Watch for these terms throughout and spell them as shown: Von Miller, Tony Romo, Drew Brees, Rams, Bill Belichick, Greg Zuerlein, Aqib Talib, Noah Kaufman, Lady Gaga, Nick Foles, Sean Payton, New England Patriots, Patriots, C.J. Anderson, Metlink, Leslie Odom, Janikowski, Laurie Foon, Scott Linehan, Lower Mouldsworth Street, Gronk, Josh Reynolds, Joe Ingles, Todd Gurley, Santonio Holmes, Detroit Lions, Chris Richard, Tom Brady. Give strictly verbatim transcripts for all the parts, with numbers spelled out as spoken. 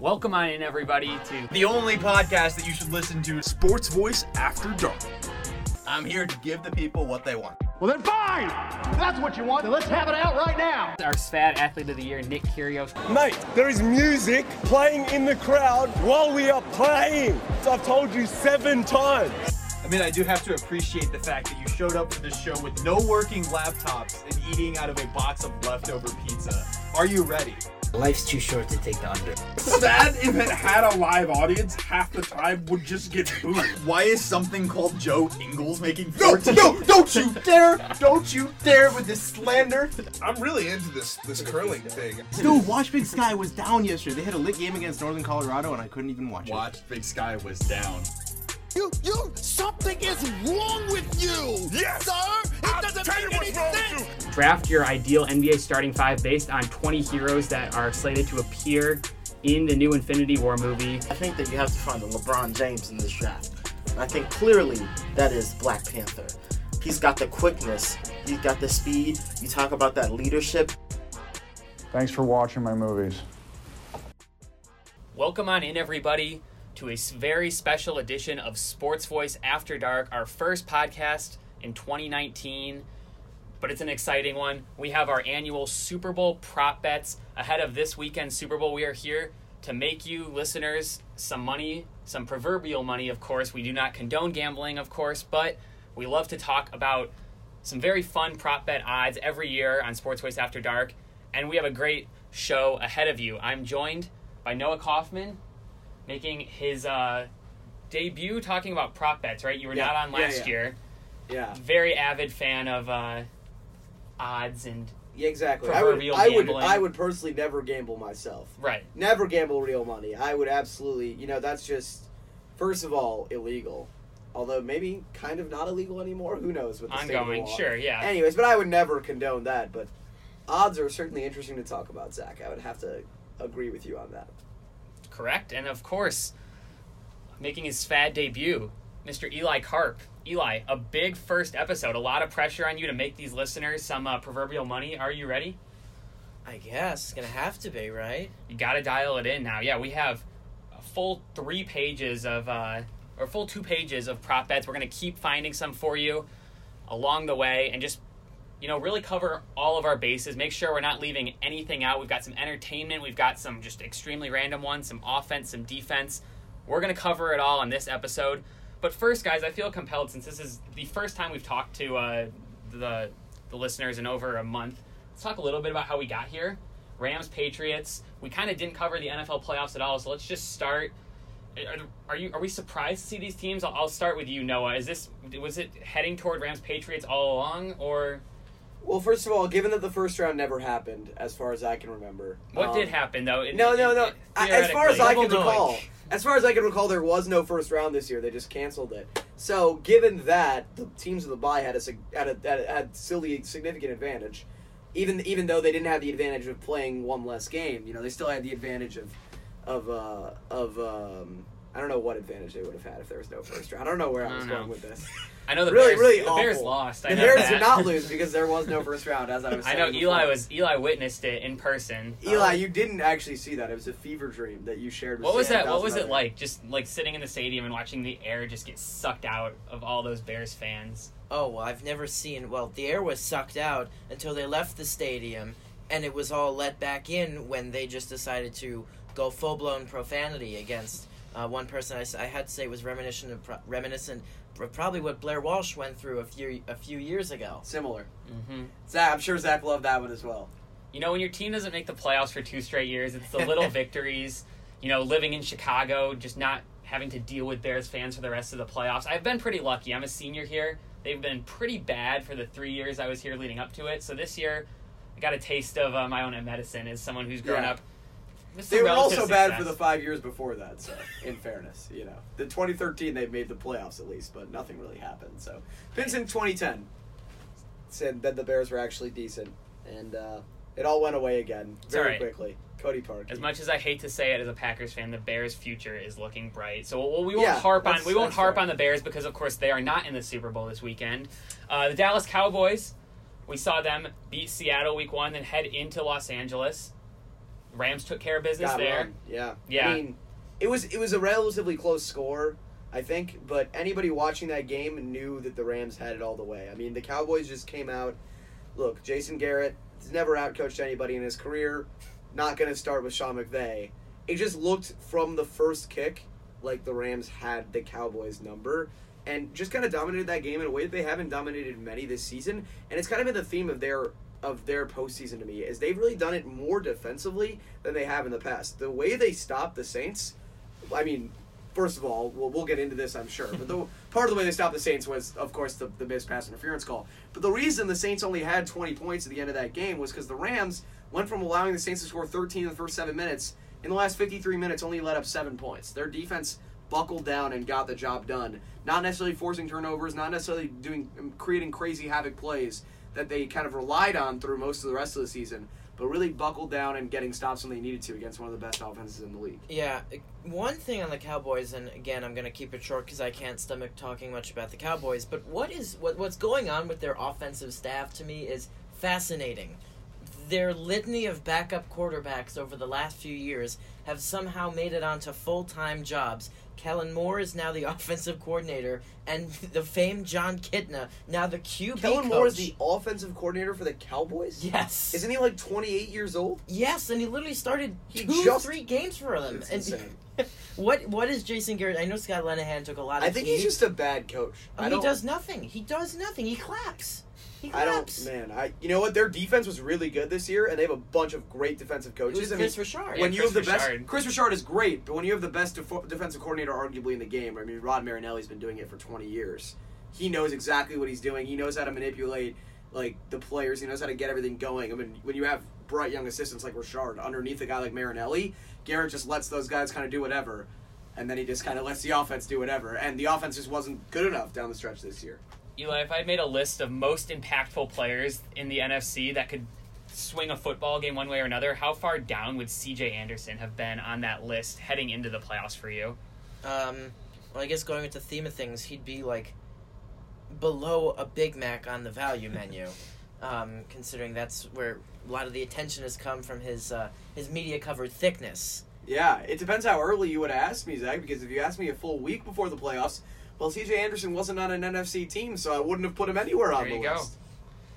Welcome on in, everybody, to the only podcast that you should listen to, Sports Voice After Dark. I'm here to give the people what they want. Well, then fine! If that's what you want, then let's have it out right now! Our S P A D Athlete of the Year, Nick Kyrgios. Mate, there is music playing in the crowd while we are playing. I've told you seven times. I mean, I do have to appreciate the fact that you showed up for this show with no working laptops and eating out of a box of leftover pizza. Are you ready? Life's too short to take the under. Sad if it had a live audience, half the time would just get booed. Why is something called Joe Ingles making fourteen? No, no, don't you dare! Don't you dare with this slander! I'm really into this this curling thing. Dude, Watch Big Sky was down yesterday. They had a lit game against Northern Colorado, and I couldn't even watch it. Watch Big Sky was down. You, you, something is wrong with you, yes, sir. It I'll doesn't tell make you any what's sense. Wrong with you. Draft your ideal N B A starting five based on twenty heroes that are slated to appear in the new Infinity War movie. I think that you have to find a LeBron James in this draft. And I think clearly that is Black Panther. He's got the quickness. He's got the speed. You talk about that leadership. Thanks for watching my movies. Welcome on in, everybody, to a very special edition of Sports Voice After Dark, our first podcast in twenty nineteen, but it's an exciting one. We have our annual Super Bowl prop bets ahead of this weekend's Super Bowl. We are here to make you listeners some money, some proverbial money, of course. We do not condone gambling, of course, but we love to talk about some very fun prop bet odds every year on Sports Voice After Dark, and we have a great show ahead of you. I'm joined by Noah Kaufman, making his uh, debut talking about prop bets, right? You were yeah. not on last yeah, yeah. year. Yeah. Very avid fan of uh, odds and yeah, exactly. proverbial I would, gambling. I would, I would personally never gamble myself. Right. Never gamble real money. I would absolutely, you know, that's just, first of all, illegal. Although maybe kind of not illegal anymore. Who knows what the state of the law. Ongoing, sure, yeah. Anyways, but I would never condone that. But odds are certainly interesting to talk about, Zach. I would have to agree with you on that. Correct. And of course, making his fad debut, Mister Eli Karp. Eli, a big first episode. A lot of pressure on you to make these listeners some uh, proverbial money. Are you ready? I guess. It's going to have to be, right? You got to dial it in now. Yeah, we have a full three pages of, uh, or full two pages of prop bets. We're going to keep finding some for you along the way and just, you know, really cover all of our bases. Make sure we're not leaving anything out. We've got some entertainment. We've got some just extremely random ones, some offense, some defense. We're going to cover it all on this episode. But first, guys, I feel compelled, since this is the first time we've talked to uh, the the listeners in over a month, let's talk a little bit about how we got here. Rams, Patriots. We kind of didn't cover the N F L playoffs at all, so let's just start. Are, are you? Are we surprised to see these teams? I'll, I'll start with you, Noah. Is this was it heading toward Rams, Patriots all along, or... Well, first of all, given that the first round never happened, as far as I can remember. What um, did happen, though? It, no, no, no. It, it, as far as I can recall, as far as I can recall, there was no first round this year. They just canceled it. So, given that, the teams of the bye had a had a, had a, had silly significant advantage, even even though they didn't have the advantage of playing one less game. You know, they still had the advantage of of uh, of. Um, I don't know what advantage they would have had if there was no first round. I don't know where I, I was know. going with this. I know the really, Bears, really the Bears lost. I the know Bears that. did not lose because there was no first round, as I was saying. I know before. Eli was Eli witnessed it in person. Eli, um, you didn't actually see that. It was a fever dream that you shared with What was Sam that? What was it like? Just like sitting in the stadium and watching the air just get sucked out of all those Bears fans. Oh, well, I've never seen. Well, the air was sucked out until they left the stadium, and it was all let back in when they just decided to go full blown profanity against. Uh, one person I, I had to say was reminiscent of pro- reminiscent of probably what Blair Walsh went through a few a few years ago. Similar. Mm-hmm. Zach, I'm sure Zach loved that one as well. You know, when your team doesn't make the playoffs for two straight years, it's the little victories. You know, living in Chicago, just not having to deal with Bears fans for the rest of the playoffs. I've been pretty lucky. I'm a senior here. They've been pretty bad for the three years I was here leading up to it. So this year, I got a taste of uh, my own medicine as someone who's grown yeah. up. They were also success. bad for the five years before that, so, in fairness, you know. The twenty thirteen, they made the playoffs at least, but nothing really happened, so. Vincent twenty ten said that the Bears were actually decent, and uh, it all went away again very right. quickly. Cody Parkey. As much as I hate to say it as a Packers fan, the Bears' future is looking bright. So well, we won't yeah, harp on we won't harp right. on the Bears because, of course, they are not in the Super Bowl this weekend. Uh, the Dallas Cowboys, we saw them beat Seattle week one, then head into Los Angeles. Rams took care of business Got there. Run. Yeah. Yeah. I mean, it was it was a relatively close score, I think, but anybody watching that game knew that the Rams had it all the way. I mean, the Cowboys just came out. Look, Jason Garrett has never outcoached anybody in his career. Not going to start with Sean McVay. It just looked from the first kick like the Rams had the Cowboys' number and just kind of dominated that game in a way that they haven't dominated many this season. And it's kind of been the theme of their of their postseason to me, is they've really done it more defensively than they have in the past. The way they stopped the Saints, I mean, first of all, we'll, we'll get into this, I'm sure, but the, part of the way they stopped the Saints was, of course, the, the missed pass interference call. But the reason the Saints only had twenty points at the end of that game was because the Rams went from allowing the Saints to score thirteen in the first seven minutes, in the last fifty-three minutes only let up seven points. Their defense buckled down and got the job done. Not necessarily forcing turnovers, not necessarily doing creating crazy havoc plays that they kind of relied on through most of the rest of the season, but really buckled down and getting stops when they needed to against one of the best offenses in the league. Yeah, one thing on the Cowboys, and again, I'm going to keep it short because I can't stomach talking much about the Cowboys, but what is what what's going on with their offensive staff to me is fascinating. Their litany of backup quarterbacks over the last few years have somehow made it onto full-time jobs. Kellen Moore is now the offensive coordinator, and the famed John Kitna, now the Q B Kellen coach. Moore is the offensive coordinator for the Cowboys? Yes. Isn't he like twenty-eight years old? Yes, and he literally started he two, just... three games for them. That's insane. What what is Jason Garrett? I know Scott Linehan took a lot of I think heat. He's just a bad coach. Oh, I he does nothing. He does nothing. He claps. He claps. I don't, man. I you know what? Their defense was really good this year, and they have a bunch of great defensive coaches. It was I mean, Chris Richard. When yeah, you Chris have the Richard. best, Chris Richard is great, but when you have the best defo- defensive coordinator, arguably in the game, I mean, Rod Marinelli's been doing it for twenty years. He knows exactly what he's doing. He knows how to manipulate like the players. He knows how to get everything going. I mean, when you have bright young assistants like Richard underneath a guy like Marinelli, Garrett just lets those guys kind of do whatever, and then he just kind of lets the offense do whatever. And the offense just wasn't good enough down the stretch this year. Eli, if I made a list of most impactful players in the N F C that could swing a football game one way or another, how far down would C J Anderson have been on that list heading into the playoffs for you? Um, well, I guess going with the theme of things, he'd be like below a Big Mac on the value menu, um, considering that's where a lot of the attention has come from his uh, his media covered thickness. Yeah, it depends how early you would have asked me, Zach, because if you asked me a full week before the playoffs, well, C J Anderson wasn't on an N F C team, so I wouldn't have put him anywhere on the list. There you go.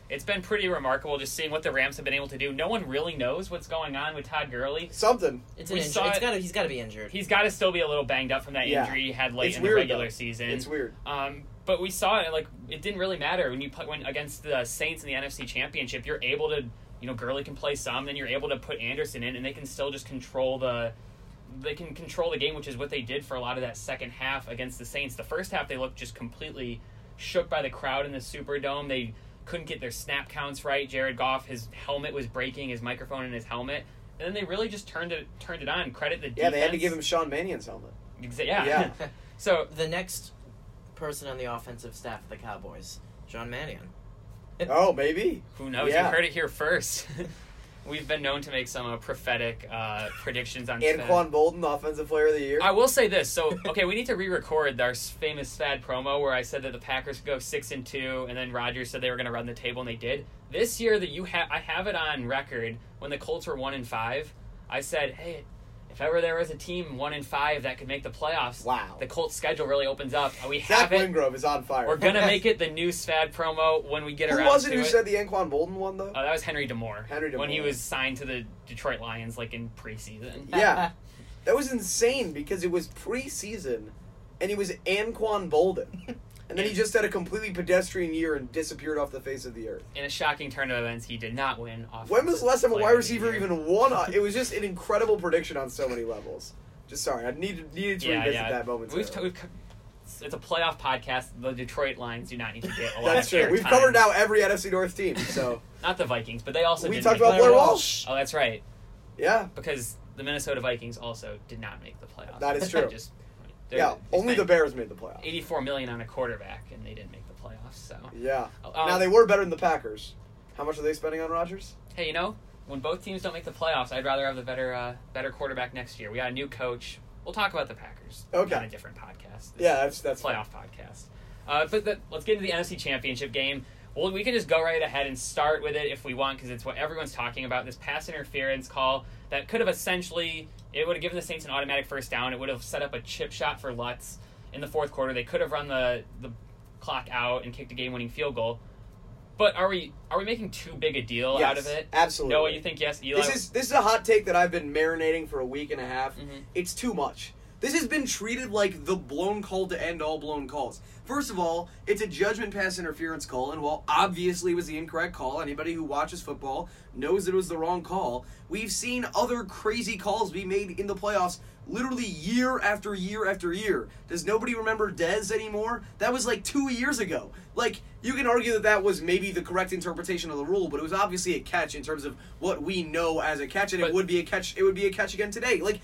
It's been pretty remarkable just seeing what the Rams have been able to do. No one really knows what's going on with Todd Gurley. Something. It's an injury. It's gotta, he's got to be injured. He's got to still be a little banged up from that yeah. injury he had late it's in weird, the regular though. season. It's weird. Um, but we saw it. Like, it didn't really matter. When you put, when against the Saints in the N F C Championship, you're able to, you know, Gurley can play some, then you're able to put Anderson in, and they can still just control the... They can control the game, which is what they did for a lot of that second half against the Saints. The first half, they looked just completely shook by the crowd in the Superdome. They couldn't get their snap counts right. Jared Goff, his helmet was breaking, his microphone in his helmet. And then they really just turned it turned it on. Credit the defense. Yeah, they had to give him Sean Mannion's helmet. Exa- yeah. yeah. So the next person on the offensive staff of the Cowboys, John Mannion. Oh, maybe. Who knows? Yeah. You heard it here first. We've been known to make some uh, prophetic uh, predictions on Anquan Fad. Boldin, Offensive Player of the Year. I will say this. So, okay, we need to re-record our famous Fad promo where I said that the Packers could go six and two, and two, and then Rodgers said they were going to run the table, and they did. This year, that you ha- I have it on record, when the Colts were one and five, I said, hey, if ever there was a team one and five that could make the playoffs, wow. the Colts' schedule really opens up. We Zach have it. Wingrove is on fire. We're going to make it the new Fad promo when we get who around to it. Who was it who said the Anquan Boldin one, though? Oh, that was Henry DeMore. Henry DeMore. When he was signed to the Detroit Lions, like, in preseason. Yeah. That was insane because it was preseason, and it was Anquan Boldin. And then he just had a completely pedestrian year and disappeared off the face of the earth. In a shocking turn of events, he did not win. When was the last time a wide receiver even won? A, it was just an incredible prediction on so many levels. Just sorry, I needed needed to yeah, revisit yeah. that moment. We've, t- we've it's a playoff podcast. The Detroit Lions do not need to get a lot. That's of true. We've time. covered now every N F C North team, so not the Vikings, but they also we didn't talked make about Blair Walsh. Walsh. Oh, that's right. Yeah, because the Minnesota Vikings also did not make the playoffs. That is true. just, They're, yeah, only the Bears made the playoffs. eighty-four million dollars on a quarterback, and they didn't make the playoffs. So yeah. Um, now, they were better than the Packers. How much are they spending on Rodgers? Hey, you know, when both teams don't make the playoffs, I'd rather have the better uh, better quarterback next year. We got a new coach. We'll talk about the Packers okay. on a different podcast. This yeah, that's that's playoff fun. podcast. Uh, but the, let's get into the N F C Championship game. Well, we can just go right ahead and start with it if we want, because it's what everyone's talking about, this pass interference call that could have essentially, it would have given the Saints an automatic first down. It would have set up a chip shot for Lutz in the fourth quarter. They could have run the, the clock out and kicked a game-winning field goal. But are we are we making too big a deal yes, out of it? Absolutely. Noah, you think yes, Eli? This is, this is a hot take that I've been marinating for a week and a half. Mm-hmm. It's too much. This has been treated like the blown call to end all blown calls. First of all, it's a judgment pass interference call, and while obviously it was the incorrect call, anybody who watches football knows it was the wrong call. We've seen other crazy calls be made in the playoffs literally year after year after year. Does nobody remember Dez anymore? That was like two years ago. Like, you can argue that that was maybe the correct interpretation of the rule, but it was obviously a catch in terms of what we know as a catch, and but, it would be a catch. It would be a catch again today. Like,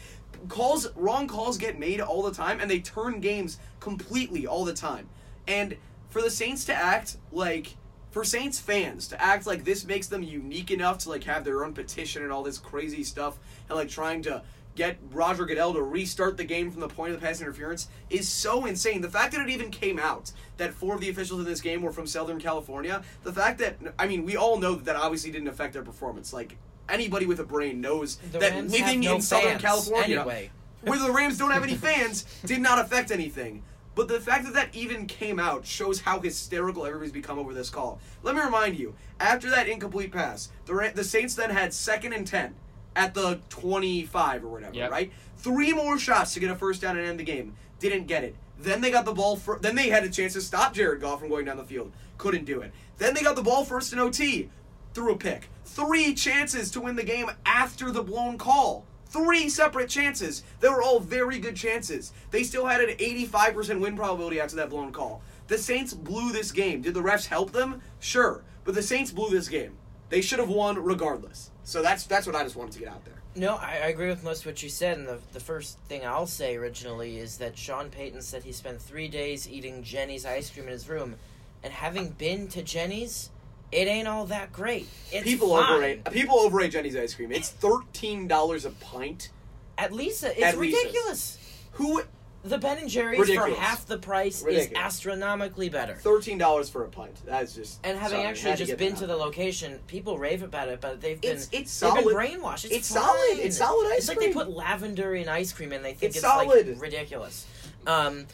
calls, wrong calls get made all the time, and they turn games completely all the time. And for the Saints to act like, for Saints fans to act like this makes them unique enough to like have their own petition and all this crazy stuff, and like trying to get Roger Goodell to restart the game from the point of the pass interference is so insane. The fact that it even came out that four of the officials in this game were from Southern California, the fact that, I mean, we all know that that obviously didn't affect their performance. Like, anybody with a brain knows the that Rams living no in Southern California, anyway. Where the Rams don't have any fans, did not affect anything. But the fact that that even came out shows how hysterical everybody's become over this call. Let me remind you, after that incomplete pass, the Ra- the Saints then had second and ten. At the twenty-five or whatever, yep. Right? Three more shots to get a first down and end the game. Didn't get it. Then they got the ball. For, then they had a chance to stop Jared Goff from going down the field. Couldn't do it. Then they got the ball first in O T. Threw a pick. Three chances to win the game after the blown call. Three separate chances. They were all very good chances. They still had an eighty-five percent win probability after that blown call. The Saints blew this game. Did the refs help them? Sure. But the Saints blew this game. They should have won regardless. So that's that's what I just wanted to get out there. No, I, I agree with most of what you said, and the the first thing I'll say originally is that Sean Payton said he spent three days eating Jenny's ice cream in his room, and having been to Jenny's, it ain't all that great. It's people fine. overrate people overrate Jenny's ice cream. It's thirteen dollars a pint. At Lisa, it's At ridiculous. Lisa's. Who the Ben and Jerry's ridiculous. For half the price ridiculous. Is astronomically better. thirteen dollars for a pint. That's just... And having sorry, actually just to been to the location, people rave about it, but they've been, it's, it's they've been brainwashed. It's, it's solid. It's solid ice it's cream. It's like they put lavender in ice cream and they think it's, it's like ridiculous. Um,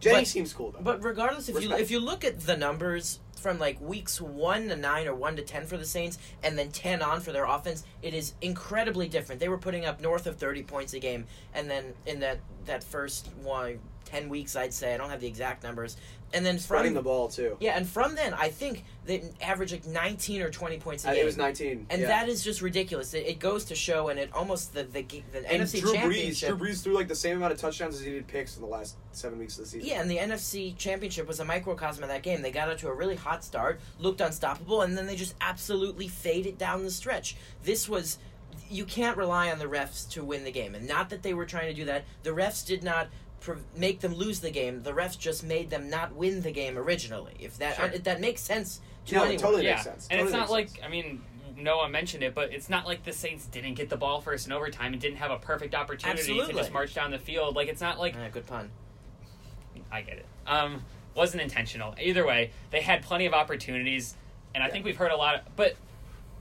Jenny but, seems cool, though. But regardless, if Respect. you if you look at the numbers from like weeks one to nine or one to ten for the Saints and then ten on for their offense, it is incredibly different. They were putting up north of thirty points a game, and then in that, that first one, ten weeks, I'd say. I don't have the exact numbers. And then from... Running the ball, too. Yeah, and from then, I think they averaged like nineteen or twenty points a game. I, it was nineteen. And yeah. That is just ridiculous. It, it goes to show, and it almost... The the, the and N F C Drew Championship... Brees, Drew Brees threw like the same amount of touchdowns as he did picks in the last seven weeks of the season. Yeah, and the N F C Championship was a microcosm of that game. They got out to a really hot start, looked unstoppable, and then they just absolutely faded down the stretch. This was... You can't rely on the refs to win the game. And not that they were trying to do that. The refs did not... make them lose the game. The refs just made them not win the game originally. If that sure. if that makes sense to no, anyone. It totally yeah. makes sense. And totally it's not like, sense. I mean, Noah mentioned it, but it's not like the Saints didn't get the ball first in overtime and didn't have a perfect opportunity Absolutely. to just march down the field. Like, it's not like... Uh, good pun. I get it. Um, wasn't intentional. Either way, they had plenty of opportunities, and I yeah. think we've heard a lot... Of, but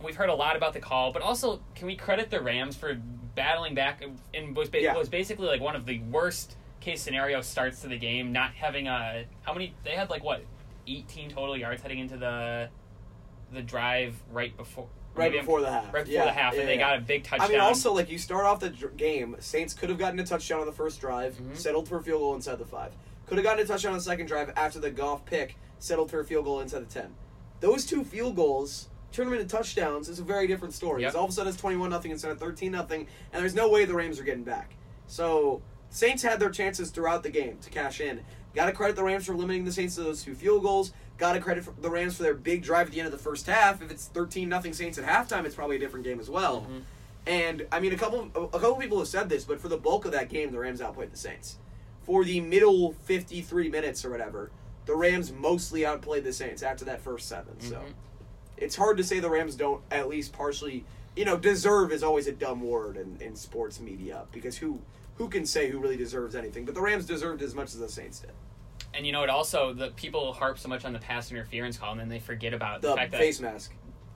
we've heard a lot about the call, but also, can we credit the Rams for battling back in what yeah. was basically like one of the worst... case scenario starts to the game, not having a how many they had like what eighteen total yards heading into the the drive right before right before I'm, the half right before yeah, the half yeah, and yeah. they got a big touchdown. I mean, also, like, you start off the game, Saints could have gotten a touchdown on the first drive, mm-hmm. settled for a field goal inside the five, could have gotten a touchdown on the second drive after the Goff pick, settled for a field goal inside the ten. Those two field goals turn them into touchdowns. It's a very different story. Yep. All of a sudden it's twenty-one nothing instead of thirteen nothing, and there's no way the Rams are getting back. So Saints had their chances throughout the game to cash in. Got to credit the Rams for limiting the Saints to those two field goals. Got to credit the Rams for their big drive at the end of the first half. If it's thirteen nothing Saints at halftime, it's probably a different game as well. Mm-hmm. And, I mean, a couple a couple people have said this, but for the bulk of that game, the Rams outplayed the Saints. For the middle fifty-three minutes or whatever, the Rams mostly outplayed the Saints after that first seven. Mm-hmm. So it's hard to say the Rams don't at least partially, you know, deserve is always a dumb word in, in sports media, because who... Who can say who really deserves anything? But the Rams deserved as much as the Saints did. And, you know, it also, the people harp so much on the pass interference call, and then they forget about the, the fact face that, mask.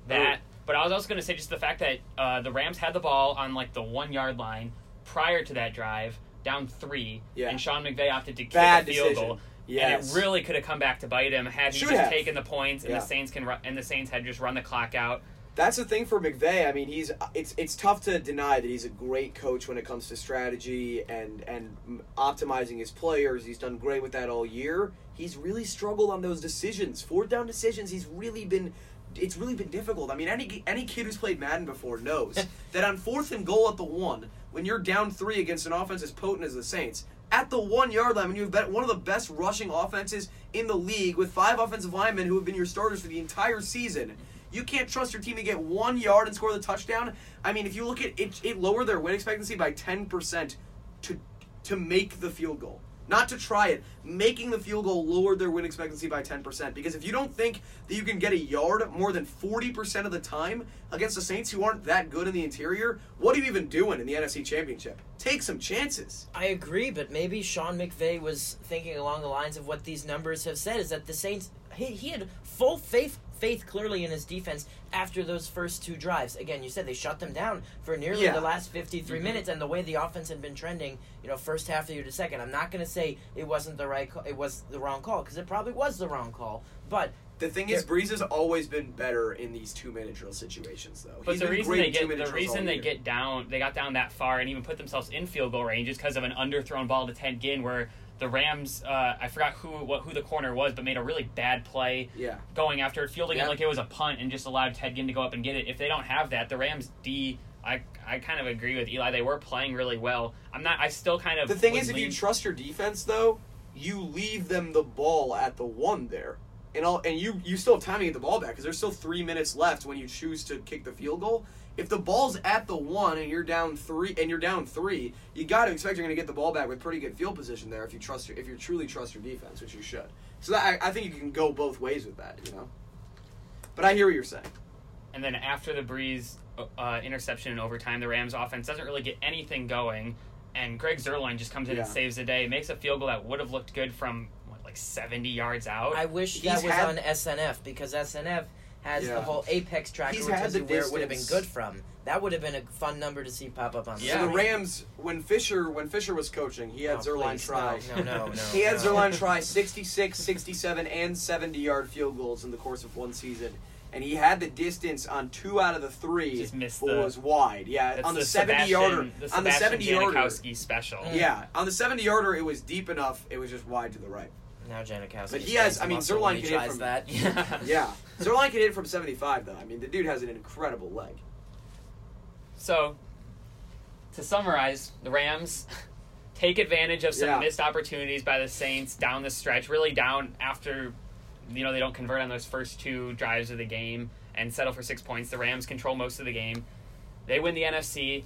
That. Oh. But I was also going to say just the fact that uh, the Rams had the ball on, like, the one-yard line prior to that drive, down three, yeah. and Sean McVay opted to kick Bad a field decision. Goal. Yes. And it really could have come back to bite him had he Should just have. taken the points, and yeah. the Saints can ru- and the Saints had just run the clock out. That's the thing for McVay. I mean, he's it's it's tough to deny that he's a great coach when it comes to strategy and and optimizing his players. He's done great with that all year. He's really struggled on those decisions, fourth down decisions. He's really been it's really been difficult. I mean, any any kid who's played Madden before knows that on fourth and goal at the one, when you're down three against an offense as potent as the Saints. At the one-yard line, when you've been one of the best rushing offenses in the league with five offensive linemen who have been your starters for the entire season, you can't trust your team to get one yard and score the touchdown. I mean, if you look at it, it lowered their win expectancy by ten percent to to make the field goal. Not to try it. Making the field goal lowered their win expectancy by ten percent. Because if you don't think that you can get a yard more than forty percent of the time against the Saints who aren't that good in the interior, what are you even doing in the N F C Championship? Take some chances. I agree, but maybe Sean McVay was thinking along the lines of what these numbers have said, is that the Saints, he, he had full faith faith clearly in his defense after those first two drives. Again, you said they shut them down for nearly yeah. the last fifty-three mm-hmm. minutes, and the way the offense had been trending, you know, first half of the year to second. I'm not going to say it wasn't the right, it was the wrong call, because it probably was the wrong call. But the thing is, Breeze has always been better in these two-minute drill situations, though. But He's the reason they get the reason they get down, they got down that far, and even put themselves in field goal range is because of an underthrown ball to Ted Ginn, where the Rams, uh, I forgot who what, who the corner was, but made a really bad play yeah. going after it, fielding yeah. it like it was a punt and just allowed Ted Ginn to go up and get it. If they don't have that, the Rams D, I, I kind of agree with Eli. They were playing really well. I'm not, I still kind of... The thing is, leave. if you trust your defense, though, you leave them the ball at the one there. And all, and you, you still have time to get the ball back because there's still three minutes left when you choose to kick the field goal. If the ball's at the one and you're down three, and you're down three, you got to expect you're going to get the ball back with pretty good field position there. If you trust your, if you truly trust your defense, which you should, so that, I, I think you can go both ways with that, you know. But I hear what you're saying. And then after the Breeze uh, interception in overtime, the Rams' offense doesn't really get anything going, and Greg Zuerlein just comes in yeah. and saves the day, makes a field goal that would have looked good from what, like seventy yards out. I wish He's that was had- on S N F because S N F. Has yeah. the whole apex tracker, He's which is where distance. It would have been good from. That would have been a fun number to see pop up on. Yeah. So the Rams, when Fisher when Fisher was coaching, he had oh, Zuerlein please, try. No, no, no. he had no. Zuerlein try sixty-six, sixty-seven, and seventy-yard field goals in the course of one season. And he had the distance on two out of the three. Just missed but the, was wide. Yeah, on the seventy-yarder. On the seventy-yarder. Janikowski special. Mm. Yeah, on the seventy-yarder, it was deep enough. It was just wide to the right. Now Janikowski. But he has, I mean, Zuerlein can hit from that. Yeah. yeah. Zuerlein can hit from seventy-five, though. I mean, the dude has an incredible leg. So, to summarize, the Rams take advantage of some yeah. missed opportunities by the Saints down the stretch, really down after, you know, they don't convert on those first two drives of the game and settle for six points. The Rams control most of the game. They win the N F C.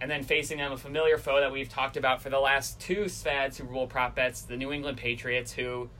And then facing them a familiar foe that we've talked about for the last two S V A D Super Bowl prop bets, the New England Patriots, who,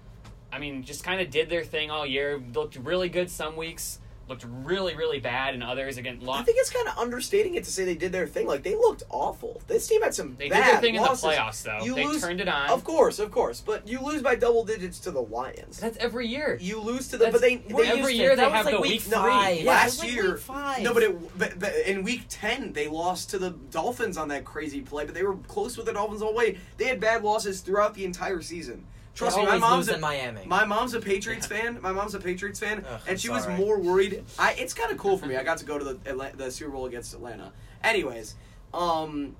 I mean, just kind of did their thing all year. Looked really good some weeks, looked really, really bad in others. Again, long- I think it's kind of understating it to say they did their thing. Like, they looked awful. This team had some they bad They did their thing losses. In the playoffs, though. You they lose, turned it on. Of course, of course. But you lose by double digits to the Lions. That's every year. You lose to the... That's, but they, they every year they have like the week, week five. No, last like year... Week five. No, but, it, but, but in week ten, they lost to the Dolphins on that crazy play, but they were close with the Dolphins all the way. They had bad losses throughout the entire season. Trust me, my mom's a, Miami. my mom's a Patriots yeah. fan. My mom's a Patriots fan, Ugh, and she was right. more worried. I, it's kind of cool for me. I got to go to the Atlanta, the Super Bowl against Atlanta. Anyways, um,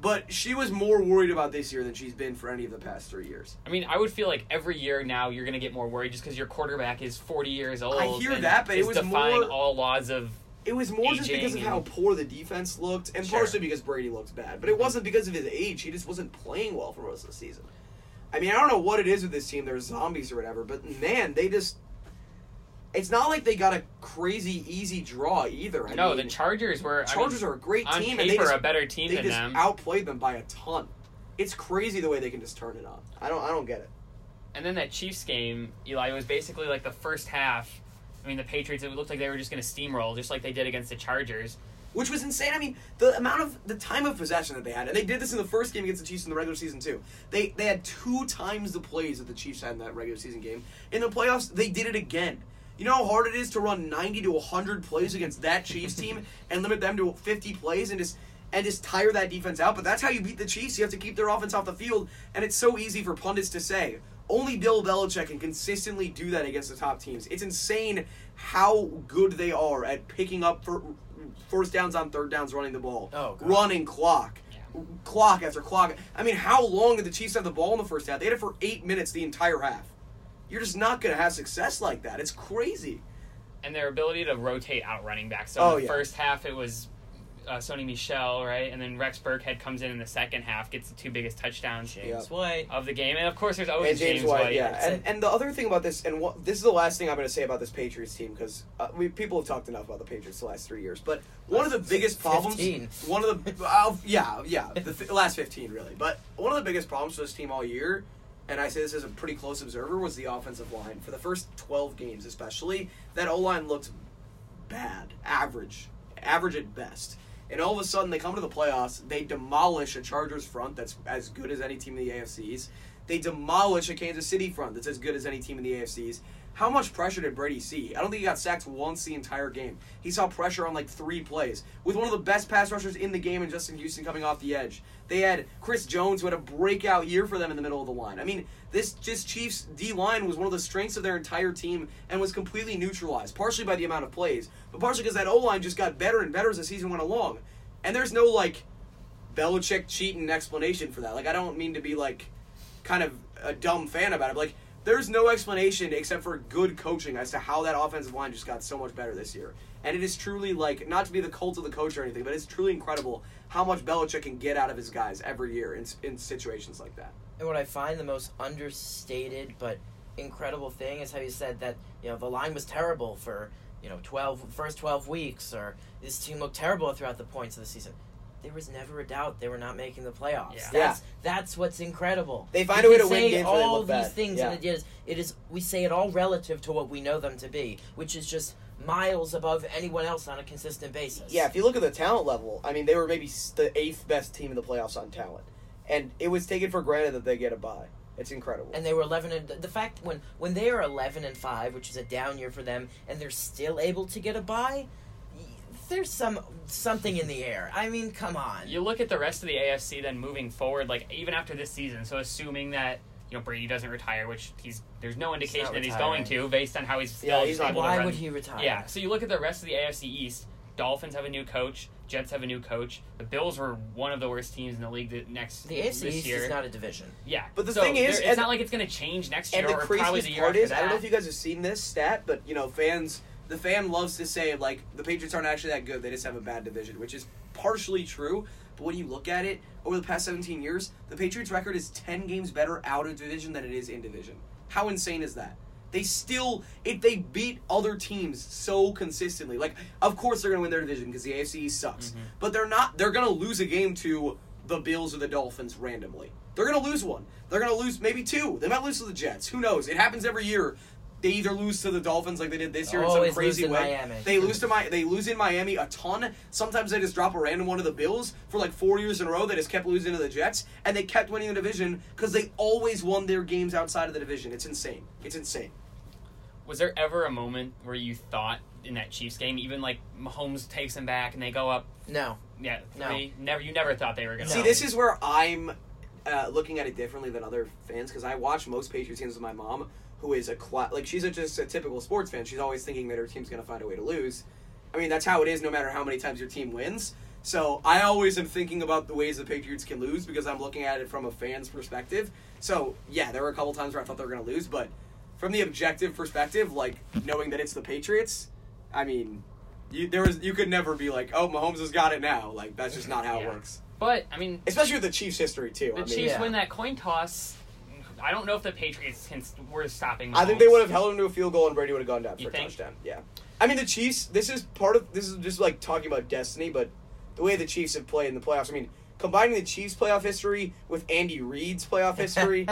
but she was more worried about this year than she's been for any of the past three years. I mean, I would feel like every year now you're going to get more worried just because your quarterback is forty years old. I hear and that, but it was defying more, all laws of. It was more just because of how poor the defense looked, and sure. partially because Brady looked bad. But it wasn't because of his age. He just wasn't playing well for most of the season. I mean, I don't know what it is with this team. They're zombies or whatever, but, man, they just... It's not like they got a crazy, easy draw either. I no, mean, the Chargers were... Chargers I mean, are a great on team. On paper, and they just, a better team than them. They just outplayed them by a ton. It's crazy the way they can just turn it on. I don't I don't get it. And then that Chiefs game, Eli, was basically like the first half. I mean, the Patriots, it looked like they were just going to steamroll, just like they did against the Chargers. which was insane. I mean, the amount of the time of possession that they had, and they did this in the first game against the Chiefs in the regular season too. They they had two times the plays that the Chiefs had in that regular season game. In the playoffs, they did it again. You know how hard it is to run ninety to one hundred plays against that Chiefs team and limit them to fifty plays and just and just tire that defense out? But that's how you beat the Chiefs. You have to keep their offense off the field, and it's so easy for pundits to say. Only Bill Belichick can consistently do that against the top teams. It's insane how good they are at picking up for first downs on third downs, running the ball, oh, running clock, yeah. clock after clock. I mean, how long did the Chiefs have the ball in the first half? They had it for eight minutes the entire half. You're just not going to have success like that. It's crazy. And their ability to rotate out running backs. So oh, in the yeah. first half, it was uh, Sony Michel, right? And then Rex Burkhead comes in in the second half, gets the two biggest touchdowns James yep. White. of the game. And, of course, there's always and James, James White. White yeah. and, and the other thing about this, and what, this is the last thing I'm going to say about this Patriots team, because uh, we people have talked enough about the Patriots the last three years. But one last of the biggest problems... fifteen One of the... Uh, yeah, yeah. The th- last fifteen, really. But one of the biggest problems for this team all year... and I say this as a pretty close observer, was the offensive line. For the first twelve games especially, that O-line looked bad, average, average at best. And all of a sudden, they come to the playoffs, they demolish a Chargers front that's as good as any team in the A F Cs. They demolish a Kansas City front that's as good as any team in the A F Cs. How much pressure did Brady see? I don't think he got sacked once the entire game. He saw pressure on like three plays. With one of the best pass rushers in the game and Justin Houston coming off the edge. They had Chris Jones, who had a breakout year for them in the middle of the line. I mean, this just Chiefs D-line was one of the strengths of their entire team and was completely neutralized, partially by the amount of plays, but partially because that O-line just got better and better as the season went along. And there's no, like, Belichick cheating explanation for that. Like, I don't mean to be, like, kind of a dumb fan about it, but, like, there's no explanation except for good coaching as to how that offensive line just got so much better this year. And it is truly, like, not to be the cult of the coach or anything, but it's truly incredible how much Belichick can get out of his guys every year in in situations like that. And what I find the most understated but incredible thing is how you said that, you know, the line was terrible for, you know, twelve first twelve weeks, or this team looked terrible throughout the points of the season. There was never a doubt they were not making the playoffs. Yeah. That's, that's what's incredible. They find a way to win games. All these things, yeah. and it is, it is. We say it all relative to what we know them to be, which is just miles above anyone else on a consistent basis. Yeah, if you look at the talent level, I mean, they were maybe the eighth best team in the playoffs on talent, and it was taken for granted that they get a bye. It's incredible. And they were eleven, and the fact when when they are eleven and five, which is a down year for them, and they're still able to get a bye. There's some something in the air. I mean, come on. You look at the rest of the A F C then moving forward, like even after this season. So assuming that, you know, Brady doesn't retire, which he's there's no indication he's that he's going to, based on how he's still yeah, he's able like, to why run. Would he retire? Yeah. So you look at the rest of the A F C East. Dolphins have a new coach. Jets have a new coach. The Bills were one of the worst teams in the league the next the A F C this East year. Is not a division. Yeah, but the so thing is, it's not like it's going to change next year. And the or craziest the year part is, that. I don't know if you guys have seen this stat, but you know, fans. The fan loves to say, like, the Patriots aren't actually that good. They just have a bad division, which is partially true. But when you look at it, over the past seventeen years, the Patriots' record is ten games better out of division than it is in division. How insane is that? They still, if they beat other teams so consistently. Like, of course they're going to win their division because the A F C sucks. Mm-hmm. But they're not, they're going to lose a game to the Bills or the Dolphins randomly. They're going to lose one. They're going to lose maybe two. They might lose to the Jets. Who knows? It happens every year. They either lose to the Dolphins like they did this year Always in some crazy lose way. Miami. They lose to my they lose in Miami a ton. Sometimes they just drop a random one to the Bills for like four years in a row. They just kept losing to the Jets, and they kept winning the division because they always won their games outside of the division. It's insane. It's insane. Was there ever a moment where you thought in that Chiefs game, even like Mahomes takes them back and they go up? No. Yeah. Three, no. Never. You never thought they were going to. See, this is where I'm uh, looking at it differently than other fans because I watch most Patriots games with my mom. Who is a cla- like she's a, just a typical sports fan. She's always thinking that her team's going to find a way to lose. I mean, that's how it is no matter how many times your team wins. So I always am thinking about the ways the Patriots can lose because I'm looking at it from a fan's perspective. So, yeah, there were a couple times where I thought they were going to lose. But from the objective perspective, like knowing that it's the Patriots, I mean, you, there was, you could never be like, oh, Mahomes has got it now. Like, that's just not how yeah. it works. But, I mean... especially with the Chiefs' history, too. The I mean, Chiefs yeah. win that coin toss... I don't know if the Patriots can, were stopping Mahomes. I think they would have held him to a field goal and Brady would have gone down for you a think? touchdown. Yeah. I mean, the Chiefs, this is part of, this is just like talking about destiny, but the way the Chiefs have played in the playoffs, I mean, combining the Chiefs' playoff history with Andy Reid's playoff history,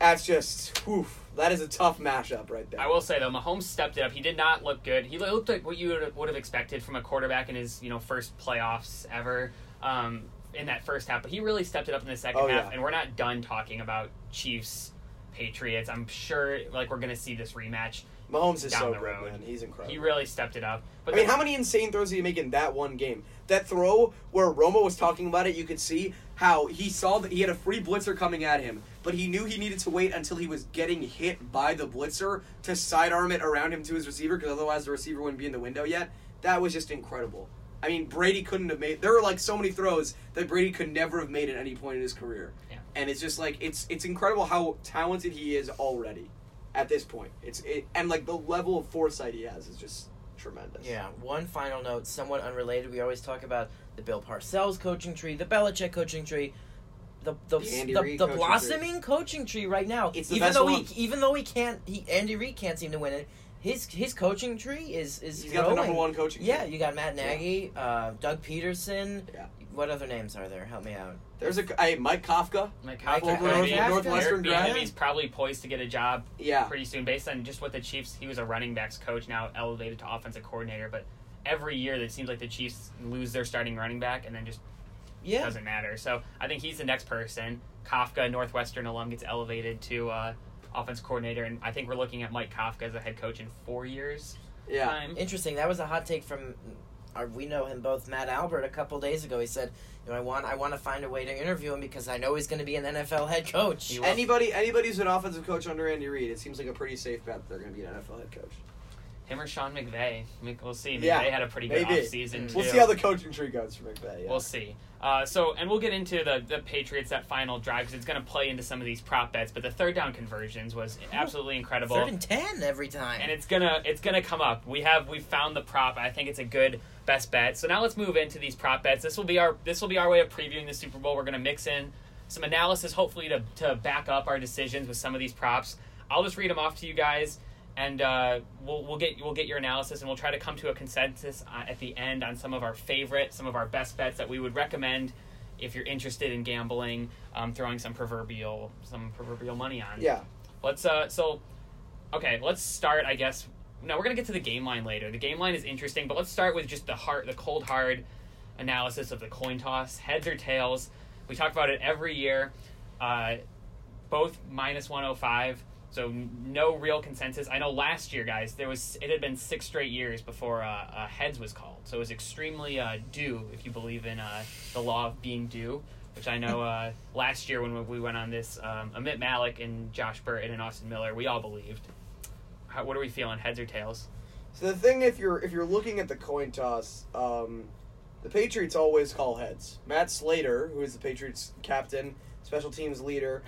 That's just, whew, that is a tough matchup right there. I will say, though, Mahomes stepped it up. He did not look good. He looked like what you would have expected from a quarterback in his, you know, first playoffs ever um, in that first half. But he really stepped it up in the second oh, half, yeah. And we're not done talking about Chiefs, Patriots. I'm sure, like, we're going to see this rematch. Mahomes is so good, man. He's incredible. He really stepped it up. But I mean, how many insane throws did he make in that one game? That throw where Romo was talking about it, you could see how he saw that he had a free blitzer coming at him, but he knew he needed to wait until he was getting hit by the blitzer to sidearm it around him to his receiver, because otherwise the receiver wouldn't be in the window yet. That was just incredible. I mean, Brady couldn't have made... There were, like, so many throws that Brady could never have made at any point in his career. Yeah. And it's just, like, it's it's incredible how talented he is already. At this point, it's it, and like the level of foresight he has is just tremendous. Yeah. One final note, somewhat unrelated. We always talk about the Bill Parcells coaching tree, the Belichick coaching tree, the the the, the, the coaching blossoming tree. coaching tree right now. It's the even best though one. he even though he can't, he Andy Reid can't seem to win it. His his coaching tree is is he's growing. Got the number one coaching. Yeah, tree. You got Matt Nagy, yeah. uh, Doug Peterson. Yeah. What other names are there? Help me out. There's a hey, Mike Kafka. Mike Kafka. Kafka. Northwestern grad. He's probably poised to get a job yeah. pretty soon based on just what the Chiefs... He was a running backs coach, now elevated to offensive coordinator. But every year, it seems like the Chiefs lose their starting running back and then just yeah. doesn't matter. So I think he's the next person. Kafka, Northwestern alum, gets elevated to uh, offensive coordinator. And I think we're looking at Mike Kafka as a head coach in four years. Yeah. Time. Interesting. That was a hot take from... Our, we know him both, Matt Albert, a couple days ago. He said, "You know, I want, I want to find a way to interview him because I know he's going to be an N F L head coach." Anybody, anybody who's an offensive coach under Andy Reid, it seems like a pretty safe bet that they're going to be an N F L head coach. Him or Sean McVay. We'll see. McVay yeah, had a pretty good offseason, too. We'll see how the coaching tree goes for McVay. Yeah. We'll see. Uh, so, and we'll get into the, the Patriots, that final drive, because it's going to play into some of these prop bets. But the third down conversions was absolutely incredible. Third and ten every time. And it's gonna it's gonna come up. We have we found the prop. I think it's a good best bet. So now let's move into these prop bets. This will be our this will be our way of previewing the Super Bowl. We're going to mix in some analysis, hopefully to to back up our decisions with some of these props. I'll just read them off to you guys. And uh, we'll we'll get we'll get your analysis, and we'll try to come to a consensus uh, at the end on some of our favorite, some of our best bets that we would recommend if you're interested in gambling, um, throwing some proverbial some proverbial money on. Yeah. Let's uh so, okay. Let's start. I guess no, we're gonna get to the game line later. The game line is interesting, but let's start with just the hard, the cold hard analysis of the coin toss, heads or tails. We talk about it every year. Uh, both minus one oh five. So no real consensus. I know last year, guys, there was it had been six straight years before uh, uh, heads was called. So it was extremely uh, due, if you believe in uh, the law of being due, which I know uh, last year when we went on this, um, Amit Malik and Josh Burton and Austin Miller, we all believed. How, what are we feeling, heads or tails? So the thing, if you're if you're looking at the coin toss, um, the Patriots always call heads. Matt Slater, who is the Patriots captain, special teams leader.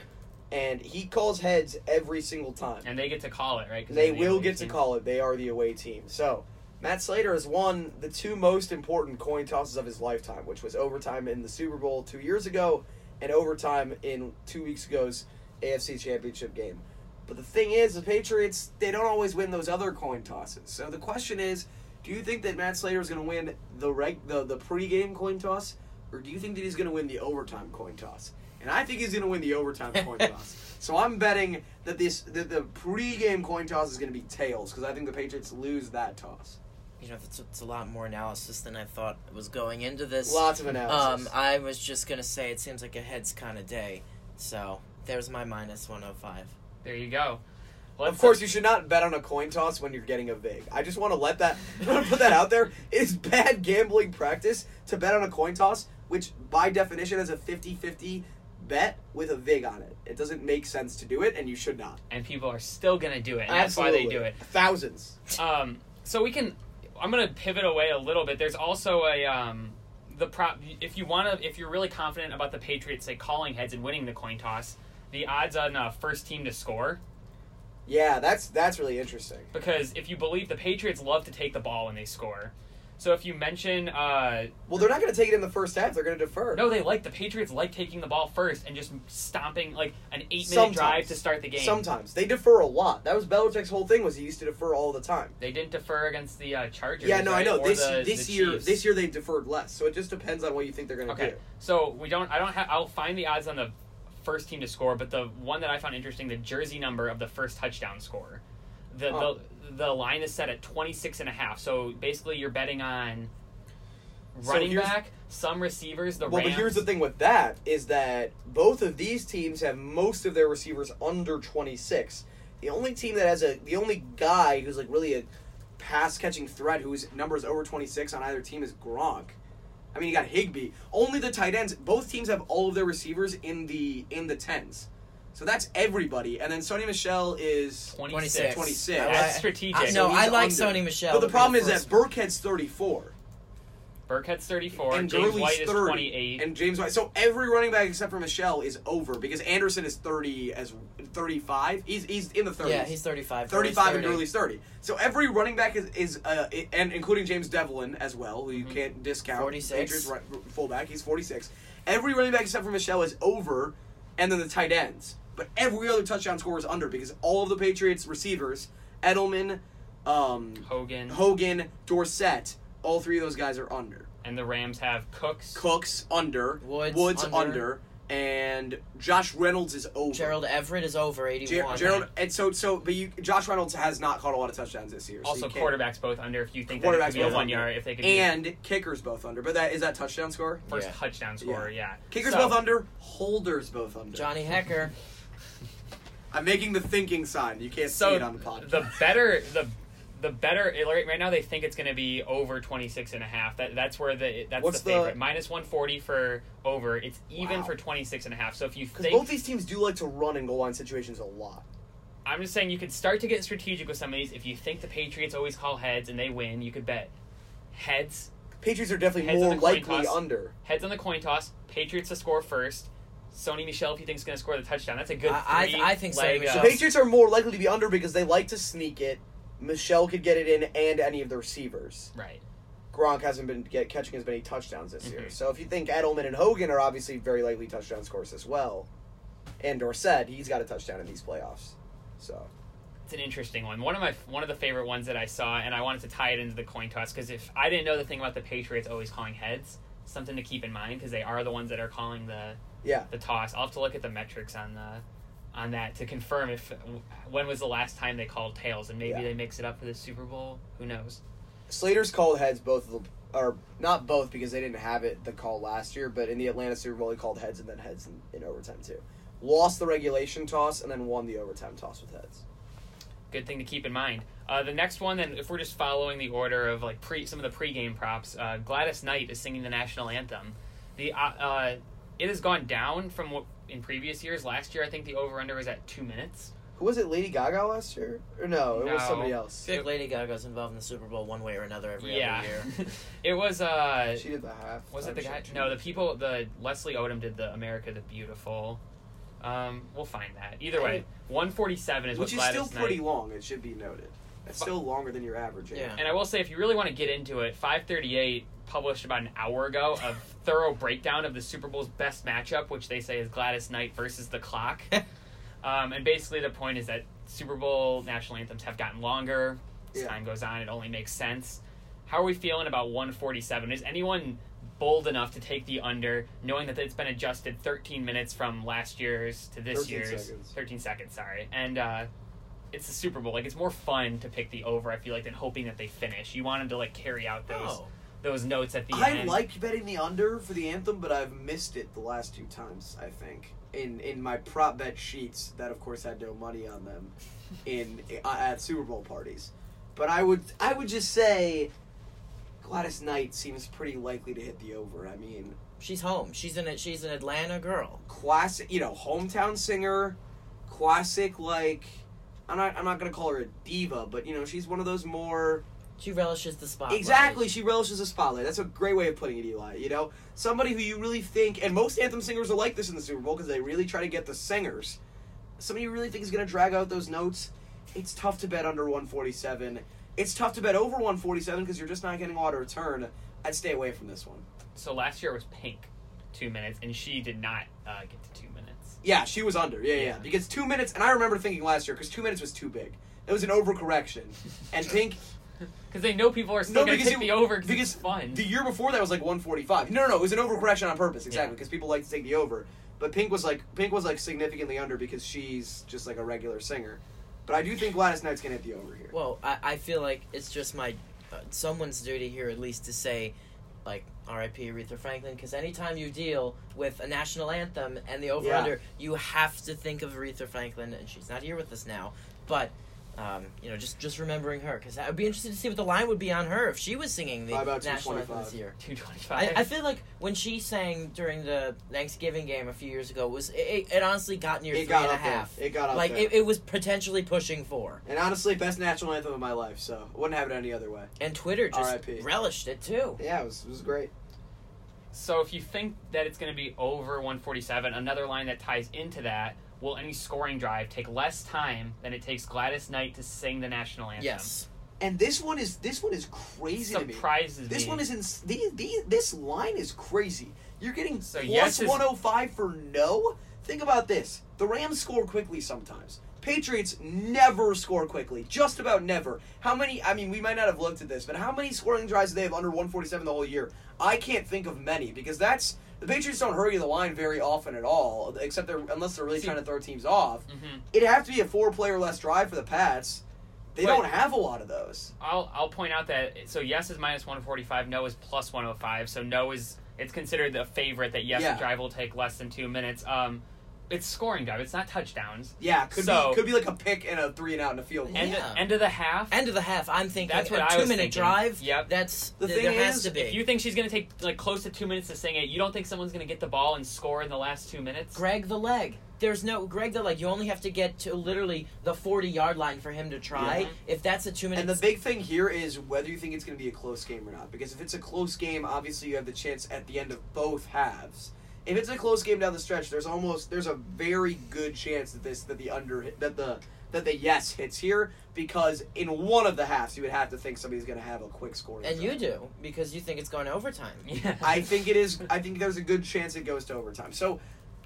And he calls heads every single time. And they get to call it, right? They the will get team. to call it. They are the away team. So, Matt Slater has won the two most important coin tosses of his lifetime, which was overtime in the Super Bowl two years ago and overtime in two weeks ago's A F C Championship game. But the thing is, the Patriots, they don't always win those other coin tosses. So, the question is, do you think that Matt Slater is going to win the, reg- the, the pregame coin toss, or do you think that he's going to win the overtime coin toss? And I think he's going to win the overtime coin toss. So I'm betting that this that the pregame coin toss is going to be tails, because I think the Patriots lose that toss. You know, it's, it's a lot more analysis than I thought was going into this. Lots of analysis. Um, I was just going to say it seems like a heads kind of day. So there's my minus one oh five. There you go. Let's of course, you should not bet on a coin toss when you're getting a vig. I just want to let that I want to put that out there. It is bad gambling practice to bet on a coin toss, which by definition is a fifty-fifty bet with a vig on it. It doesn't make sense to do it, and you should not. And people are still going to do it, and Absolutely. That's why they do it. Thousands. Um, so we can... I'm going to pivot away a little bit. There's also a... Um, the prop. If you want to... If you're really confident about the Patriots, say, calling heads and winning the coin toss, the odds on uh, first team to score... Yeah, that's that's really interesting. Because if you believe the Patriots love to take the ball when they score... So if you mention... Uh, well, they're not going to take it in the first half. They're going to defer. No, they like... The Patriots like taking the ball first and just stomping, like, an eight-minute Sometimes. drive to start the game. Sometimes. They defer a lot. That was Belichick's whole thing, was he used to defer all the time. They didn't defer against the uh, Chargers, Yeah, no, right? I know. Or this the, this the year this year they deferred less. So it just depends on what you think they're going to okay. do. So we don't... I don't have... I'll find the odds on the first team to score, but the one that I found interesting, the jersey number of the first touchdown scorer. The oh. the the line is set at twenty-six and a half. So basically you're betting on running so back, some receivers, the well, Rams. Well, but here's the thing with that is that both of these teams have most of their receivers under twenty-six. The only team that has a the only guy who's like really a pass catching threat whose number is over twenty-six on either team is Gronk. I mean, you got Higbee. Only the tight ends. Both teams have all of their receivers in the in the tens. So that's everybody. And then Sony Michel is twenty-six. twenty-six. That's strategic. I, no, so I like under. Sony Michel. But the problem is that Burkhead's thirty-four. Burkhead's thirty-four. And James White is thirty, twenty-eight. And James White. So every running back except for Michel is over because Anderson is thirty as thirty-five. He's he's in the thirties. Yeah, he's thirty-five. thirty-five and Gurley's thirty. So every running back is, is uh, and including James Devlin as well, who you mm-hmm. can't discount. forty-six. Patriots right, fullback. He's forty-six. Every running back except for Michel is over, and then the tight ends. But every other touchdown scorer is under because all of the Patriots receivers, Edelman, um, Hogan, Hogan, Dorsett, all three of those guys are under. And the Rams have Cooks. Cooks, under. Woods, Woods under. under. And Josh Reynolds is over. Gerald Everett is over, eighty-one. Ger- Gerald, and so, so, but you, Josh Reynolds has not caught a lot of touchdowns this year. So also, quarterbacks both under if you think that it could be a one-yard. If they could and be. kickers both under. But that is that touchdown score? First yeah. touchdown score, yeah. yeah. Kickers so, both under, holders both under. Johnny Hecker. I'm making the thinking sign. You can't so see it on the podcast. The better... the. The better right now, they think it's going to be over twenty-six and a half. That that's where the that's What's the favorite the... minus one forty for over. It's even wow. for twenty-six and a half. So if you think both these teams do like to run in goal line situations a lot. I'm just saying you could start to get strategic with some of these. If you think the Patriots always call heads and they win, you could bet heads. Patriots are definitely more likely under. Heads on the coin toss. Patriots to score first. Sony Michel, if you think is going to score the touchdown, that's a good. I three I, I think leg so. The Patriots are more likely to be under because they like to sneak it. Michelle could get it in, and any of the receivers. Right. Gronk hasn't been get, catching as many touchdowns this mm-hmm. year. So if you think Edelman and Hogan are obviously very likely touchdown scores as well, and Dorsett, he's got a touchdown in these playoffs. So it's an interesting one. One of my one of the favorite ones that I saw, and I wanted to tie it into the coin toss because if I didn't know the thing about the Patriots always calling heads, something to keep in mind because they are the ones that are calling the yeah the toss. I'll have to look at the metrics on the. on that to confirm if when was the last time they called tails, and maybe yeah. they mix it up for the Super Bowl. Who knows? Slater's called heads both of the, or not both because they didn't have it the call last year, but in the Atlanta Super Bowl he called heads and then heads in, in overtime too. Lost the regulation toss and then won the overtime toss with heads. Good thing to keep in mind. Uh, the next one, then, if we're just following the order of like pre some of the pregame props, uh, Gladys Knight is singing the national anthem. The uh, uh, it has gone down from what. In previous years, last year I think the over/under was at two minutes. Who was it? Lady Gaga last year? Or no, it no. was somebody else. I think Lady Gaga's involved in the Super Bowl one way or another every yeah. other year. It was. Uh, she did the half. Was it the guy? No, the people. The Leslie Odom did the America the Beautiful. Um, we'll find that. Either way, one forty-seven is what Gladys Knight. Which is still pretty long. It should be noted. It's still longer than your average. Yeah. yeah. And I will say, if you really want to get into it, five thirty-eight published about an hour ago a thorough breakdown of the Super Bowl's best matchup, which they say is Gladys Knight versus the clock. um, and basically the point is that Super Bowl national anthems have gotten longer. As yeah. time goes on, it only makes sense. How are we feeling about one forty-seven? Is anyone bold enough to take the under, knowing that it's been adjusted thirteen minutes from last year's to this year's? Seconds. thirteen seconds, sorry. And, uh... it's the Super Bowl. Like, it's more fun to pick the over, I feel like, than hoping that they finish. You want them to, like, carry out those oh. those notes at the I end. I like betting the under for the anthem, but I've missed it the last two times, I think. In in my prop bet sheets that, of course, had no money on them in uh, at Super Bowl parties. But I would I would just say Gladys Knight seems pretty likely to hit the over. I mean... She's home. She's an, she's an Atlanta girl. Classic, you know, hometown singer. Classic, like... I'm not, I'm not going to call her a diva, but, you know, she's one of those more... She relishes the spotlight. Exactly, she relishes the spotlight. That's a great way of putting it, Eli, you know? Somebody who you really think... And most anthem singers are like this in the Super Bowl because they really try to get the singers. Somebody you really think is going to drag out those notes. It's tough to bet under one forty-seven. It's tough to bet over one forty-seven because you're just not getting a lot of return. I'd stay away from this one. So last year was Pink, two minutes, and she did not uh, get to two minutes. Yeah, she was under. Yeah, yeah, yeah. Because two minutes, and I remember thinking last year, because two minutes was too big. It was an overcorrection. And Pink... Because they know people are still no, going to take it, the over because it's fun. The year before that was like one forty-five. No, no, no. It was an overcorrection on purpose, exactly, because yeah. people like to take the over. But Pink was like Pink was like significantly under because she's just like a regular singer. But I do think Gladys Knight's gonna hit the over here. Well, I, I feel like it's just my uh, someone's duty here at least to say, like, R I P Aretha Franklin, because anytime you deal with a national anthem and the over yeah. under, you have to think of Aretha Franklin, and she's not here with us now. But um, you know, just just remembering her, because I'd be interested to see what the line would be on her if she was singing the national anthem this year. two twenty-five I, I feel like when she sang during the Thanksgiving game a few years ago, was it, it honestly got near it three got and a half. There. It got up like there. It, it was potentially pushing four. And honestly, best national anthem of my life, so wouldn't have it any other way. And Twitter just R I P relished it too. Yeah, it was it was great. So if you think that it's going to be over one forty-seven, another line that ties into that. Will any scoring drive take less time than it takes Gladys Knight to sing the national anthem? Yes. And this one is this one is crazy to me. Surprises me. This one is in, the, the, this line is crazy. You're getting so plus yes is, one oh five for no? Think about this. The Rams score quickly sometimes. Patriots never score quickly. Just about never. How many, I mean, we might not have looked at this, but how many scoring drives do they have under one forty-seven the whole year? I can't think of many, because that's... The Patriots don't hurry the line very often at all, except they're unless they're really See, trying to throw teams off. Mm-hmm. It'd have to be a four-player less drive for the Pats. They but don't have a lot of those. I'll I'll point out that so yes is minus one forty five, no is plus one hundred five. So no is it's considered the favorite that yes yeah. the drive will take less than two minutes. Um, it's scoring drive. It's not touchdowns. Yeah, could so, be could be like a pick and a three and out and a field goal. End, yeah. end of the half. End of the half. I'm thinking that's what a two I was minute drive. Yep. That's the th- thing there is, has to be. If you think she's gonna take like close to two minutes to sing it, you don't think someone's gonna get the ball and score in the last two minutes? Greg the Leg. There's no Greg the Leg. You only have to get to literally the forty yard line for him to try. Yeah. If that's a two minute. And the big thing here is whether you think it's gonna be a close game or not. Because if it's a close game, obviously you have the chance at the end of both halves. If it's a close game down the stretch, there's almost there's a very good chance that this that the under that the that the yes hits here, because in one of the halves you would have to think somebody's going to have a quick score. And you do, because you think it's going to overtime. Yeah. I think it is. I think there's a good chance it goes to overtime. So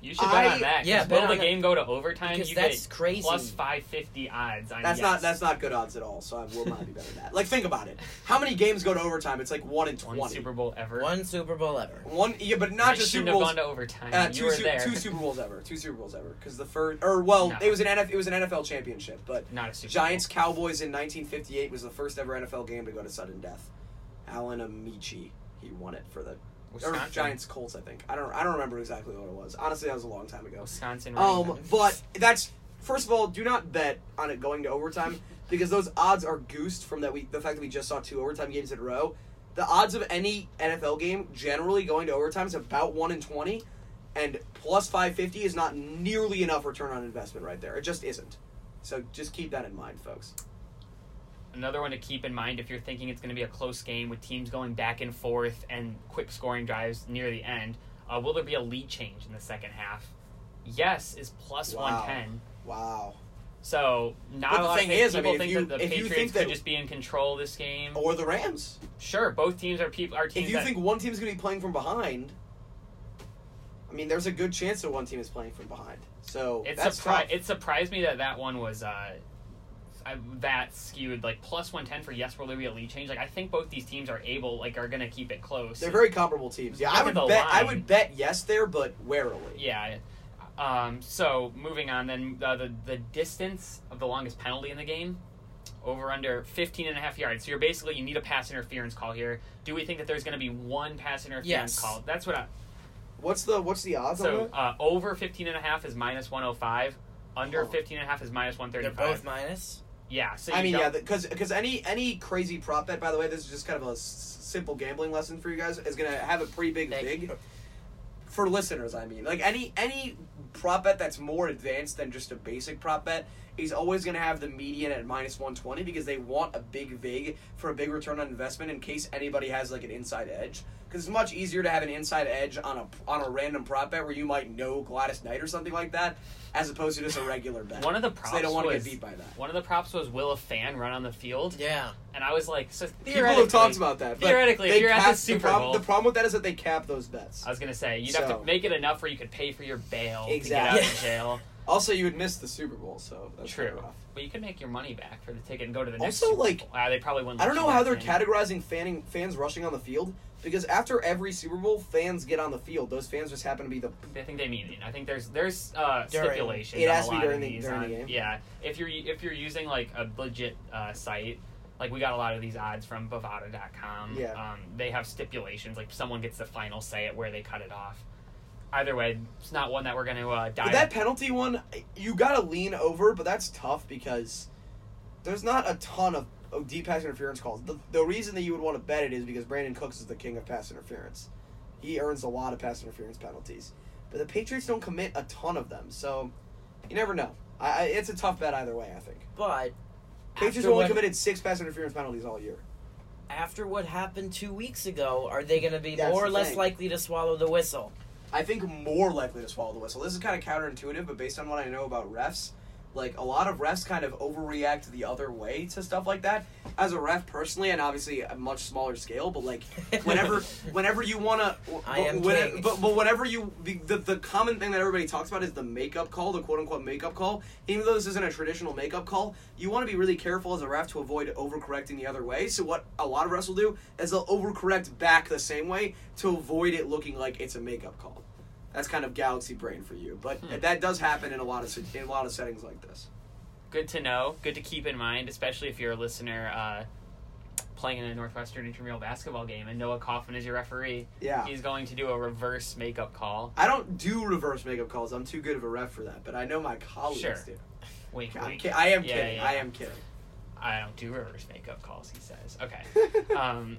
you should bet I, on that. Yeah, will the game go to overtime? Because you that's get crazy. Plus five fifty odds. On that's yes. not that's not good odds at all. So I will not be better than that. Like, think about it. How many games go to overtime? It's like one in twenty. One Super Bowl ever. One Super Bowl ever. One yeah, but not I just Super Bowls. Shouldn't have gone to overtime. Uh, two, you were su- there. Two Super Bowls ever. Two Super Bowls ever. Because the first, or well, no. it was an N F L, it was an N F L championship, but not a Super Giants Bowl. Cowboys in nineteen fifty-eight was the first ever N F L game to go to sudden death. Alan Amici, he won it for the. Wisconsin. Or Giants Colts, I think. I don't I don't remember exactly what it was. Honestly, that was a long time ago. Wisconsin. Um, but that's first of all, do not bet on it going to overtime, because those odds are goosed from that we the fact that we just saw two overtime games in a row. The odds of any N F L game generally going to overtime is about one in twenty, and plus five fifty is not nearly enough return on investment right there. It just isn't. So just keep that in mind, folks. Another one to keep in mind if you're thinking it's going to be a close game with teams going back and forth and quick scoring drives near the end, uh, will there be a lead change in the second half? Yes is plus wow. one ten. Wow. So not but a lot of people is, think I mean, you, that the Patriots that, could just be in control of this game. Or the Rams. Sure, both teams are, peop- are teams If you that, think one team's going to be playing from behind, I mean, there's a good chance that one team is playing from behind. So it that's surpri- It surprised me that that one was... Uh, I, that skewed like plus one ten for yes will there be a lead change. Like, I think both these teams are able like are gonna keep it close. They're very comparable teams. Yeah, I would bet line. I would bet yes there, but warily. Yeah. Um. So moving on then, uh, the the distance of the longest penalty in the game, over under fifteen and a half yards. So you're basically you need a pass interference call here. Do we think that there's gonna be one pass interference yes. call? That's what I. What's the what's the odds so, on that? Uh, over fifteen and a half is minus one oh five. Under oh. fifteen and a half is minus one thirty-five. They're both minus. Yeah, so you I mean, don't... yeah, because because any any crazy prop bet, by the way, this is just kind of a s- simple gambling lesson for you guys, is going to have a pretty big vig for listeners, I mean. Like, any any prop bet that's more advanced than just a basic prop bet is always going to have the median at minus one twenty, because they want a big vig for a big return on investment in case anybody has, like, an inside edge. Because it's much easier to have an inside edge on a on a random prop bet where you might know Gladys Knight or something like that, as opposed to just a regular bet. One of the props they don't want was, to get beat by that. One of the props was, will a fan run on the field? Yeah. And I was like, so people have talked about that. But theoretically, if you're at the Super the prob- Bowl, the problem with that is that they cap those bets. I was gonna say you'd so, have to make it enough where you could pay for your bail exactly. to get out of jail. Also, you would miss the Super Bowl, so that's true. Rough. But you could make your money back for the ticket and go to the next. Also, Super like Bowl. Uh, they probably wouldn't. I don't know how they're thing. categorizing fanning, fans rushing on the field, because after every Super Bowl, fans get on the field. Those fans just happen to be the. I think they mean it. I think there's there's uh, stipulations. It has to be during, the, during on, the game. Yeah, if you're if you're using like a legit uh, site. Like, we got a lot of these odds from Bovada dot com. Yeah. Um, they have stipulations. Like, someone gets the final say at where they cut it off. Either way, it's not one that we're going to uh, dive. That penalty one, you got to lean over, but that's tough because there's not a ton of, of deep pass interference calls. The, the reason that you would want to bet it is because Brandon Cooks is the king of pass interference. He earns a lot of pass interference penalties. But the Patriots don't commit a ton of them, so you never know. I, I it's a tough bet either way, I think. But... Patriots only committed six pass interference penalties all year. After what happened two weeks ago, are they going to be That's more or less likely to swallow the whistle? I think more likely to swallow the whistle. This is kind of counterintuitive, but based on what I know about refs, like, a lot of refs kind of overreact the other way to stuff like that. As a ref personally, and obviously a much smaller scale, but like whenever whenever you want to... I am when, But but whenever you... The, the, the common thing that everybody talks about is the makeup call, the quote-unquote makeup call. Even though this isn't a traditional makeup call, you want to be really careful as a ref to avoid overcorrecting the other way. So what a lot of refs will do is they'll overcorrect back the same way to avoid it looking like it's a makeup call. That's kind of galaxy brain for you, but hmm. that does happen in a lot of in a lot of settings like this. Good to know. Good to keep in mind, especially if you're a listener uh, playing in a Northwestern intramural basketball game and Noah Kaufman is your referee. Yeah, he's going to do a reverse makeup call. I don't do reverse makeup calls. I'm too good of a ref for that, but I know my colleagues sure. do. Wink, wink. Ki- I am yeah, kidding. Yeah. I am kidding. I don't do reverse makeup calls. He says, "Okay." um,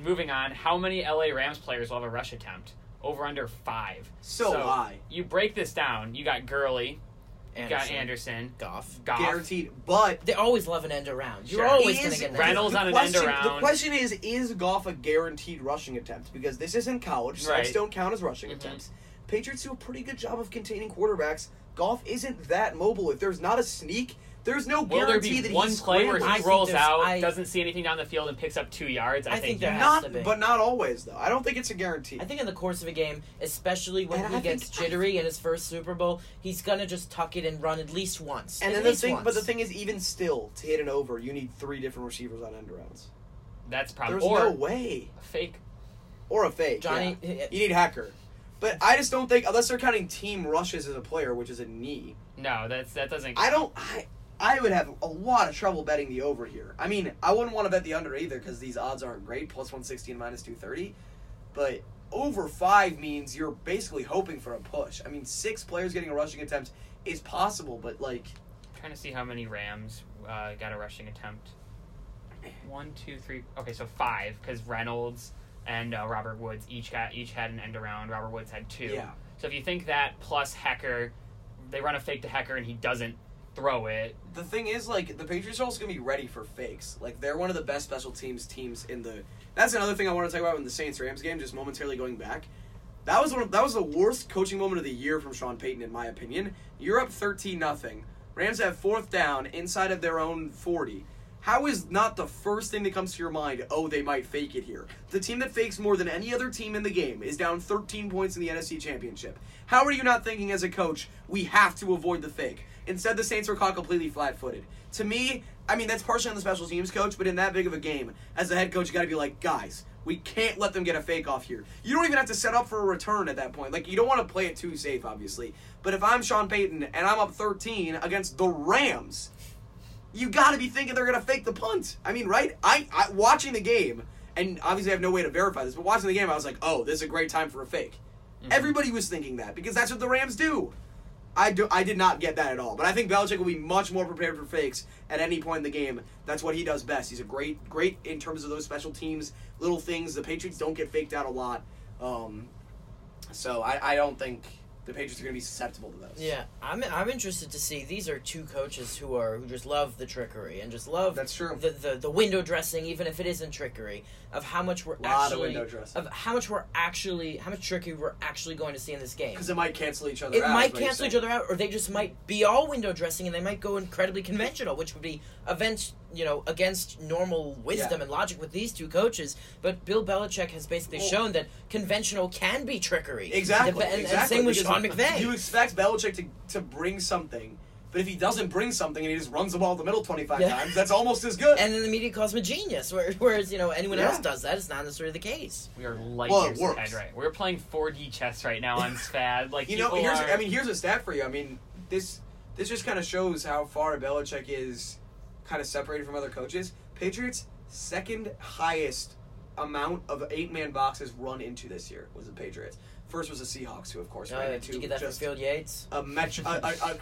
moving on. How many L A Rams players will have a rush attempt? Over under five. So, so high. You break this down. You got Gurley. Anderson. You got Anderson. Goff. Goff. Guaranteed. But they always love an end around. You're sure. always going to get an Reynolds on question, an end around. The question is, is Goff a guaranteed rushing attempt? Because this isn't college. So right. don't count as rushing mm-hmm. attempts. Patriots do a pretty good job of containing quarterbacks. Goff isn't that mobile. If there's not a sneak... There's no guarantee Will there be that one he's play where he I rolls out, I, doesn't see anything down the field, and picks up two yards? I, I think, think there has not, to be. But not always, though. I don't think it's a guarantee. I think in the course of a game, especially when and he I gets think, jittery in his first Super Bowl, he's going to just tuck it and run at least once. And at then the thing, once. But the thing is, even still, to hit an over, you need three different receivers on end rounds. That's probably... There's no way. A fake. Or a fake, Johnny, yeah. it, You need Hacker. But I just don't think... Unless they're counting team rushes as a player, which is a knee. No, that's that doesn't... Count. I don't... I, I would have a lot of trouble betting the over here. I mean, I wouldn't want to bet the under either because these odds aren't great, plus one sixty and minus two thirty. But over five means you're basically hoping for a push. I mean, six players getting a rushing attempt is possible, but like... I'm trying to see how many Rams uh, got a rushing attempt. One, two, three... Okay, so five, because Reynolds and uh, Robert Woods each got each had an end around. Robert Woods had two. Yeah. So if you think that plus Hecker, they run a fake to Hecker and he doesn't throw it. The thing is, like, the Patriots are also going to be ready for fakes. Like, they're one of the best special teams teams in the... That's another thing I want to talk about in the Saints-Rams game, just momentarily going back. That was one of, that was the worst coaching moment of the year from Sean Payton, in my opinion. You're up thirteen nothing. Rams have fourth down inside of their own forty. How is not the first thing that comes to your mind, oh, they might fake it here? The team that fakes more than any other team in the game is down thirteen points in the N F C Championship. How are you not thinking as a coach, we have to avoid the fake? Instead, the Saints were caught completely flat-footed. To me, I mean, that's partially on the special teams coach, but in that big of a game, as the head coach, you got to be like, guys, we can't let them get a fake off here. You don't even have to set up for a return at that point. Like, you don't want to play it too safe, obviously. But if I'm Sean Payton and I'm up thirteen against the Rams, you got to be thinking they're going to fake the punt. I mean, right? I, I watching the game, and obviously I have no way to verify this, but watching the game, I was like, oh, this is a great time for a fake. Mm-hmm. Everybody was thinking that because that's what the Rams do. I, do, I did not get that at all. But I think Belichick will be much more prepared for fakes at any point in the game. That's what he does best. He's a great, great in terms of those special teams, little things. The Patriots don't get faked out a lot. Um, so I, I don't think the Patriots are going to be susceptible to those. Yeah, I'm I'm interested to see. These are two coaches who are who just love the trickery and just love That's true. The, the, the window dressing, even if it isn't trickery, of how much we're actually of, of how much we're actually how much trickery we're actually going to see in this game. Because it might cancel each other it out. It might cancel each other out, or they just might be all window dressing and they might go incredibly conventional, which would be events you know, against normal wisdom yeah. and logic with these two coaches, but Bill Belichick has basically well, shown that conventional can be trickery. Exactly. And, and, exactly. and same with Sean McVay. You expect Belichick to, to bring something, but if he doesn't bring something and he just runs the ball up the middle twenty-five yeah. times, that's almost as good. And then the media calls him a genius, whereas, you know, anyone yeah. else does that. It's not necessarily the case. We are light well, years ahead, right? We're playing four D chess right now on S P A D. Like, you know, here's are... I mean, here's a stat for you. I mean, this this just kind of shows how far Belichick is kind of separated from other coaches. Patriots' second highest amount of eight-man boxes run into this year was the Patriots. First was the Seahawks, who, of course, oh, ran into did you get that just from Field Yates? A, met- a,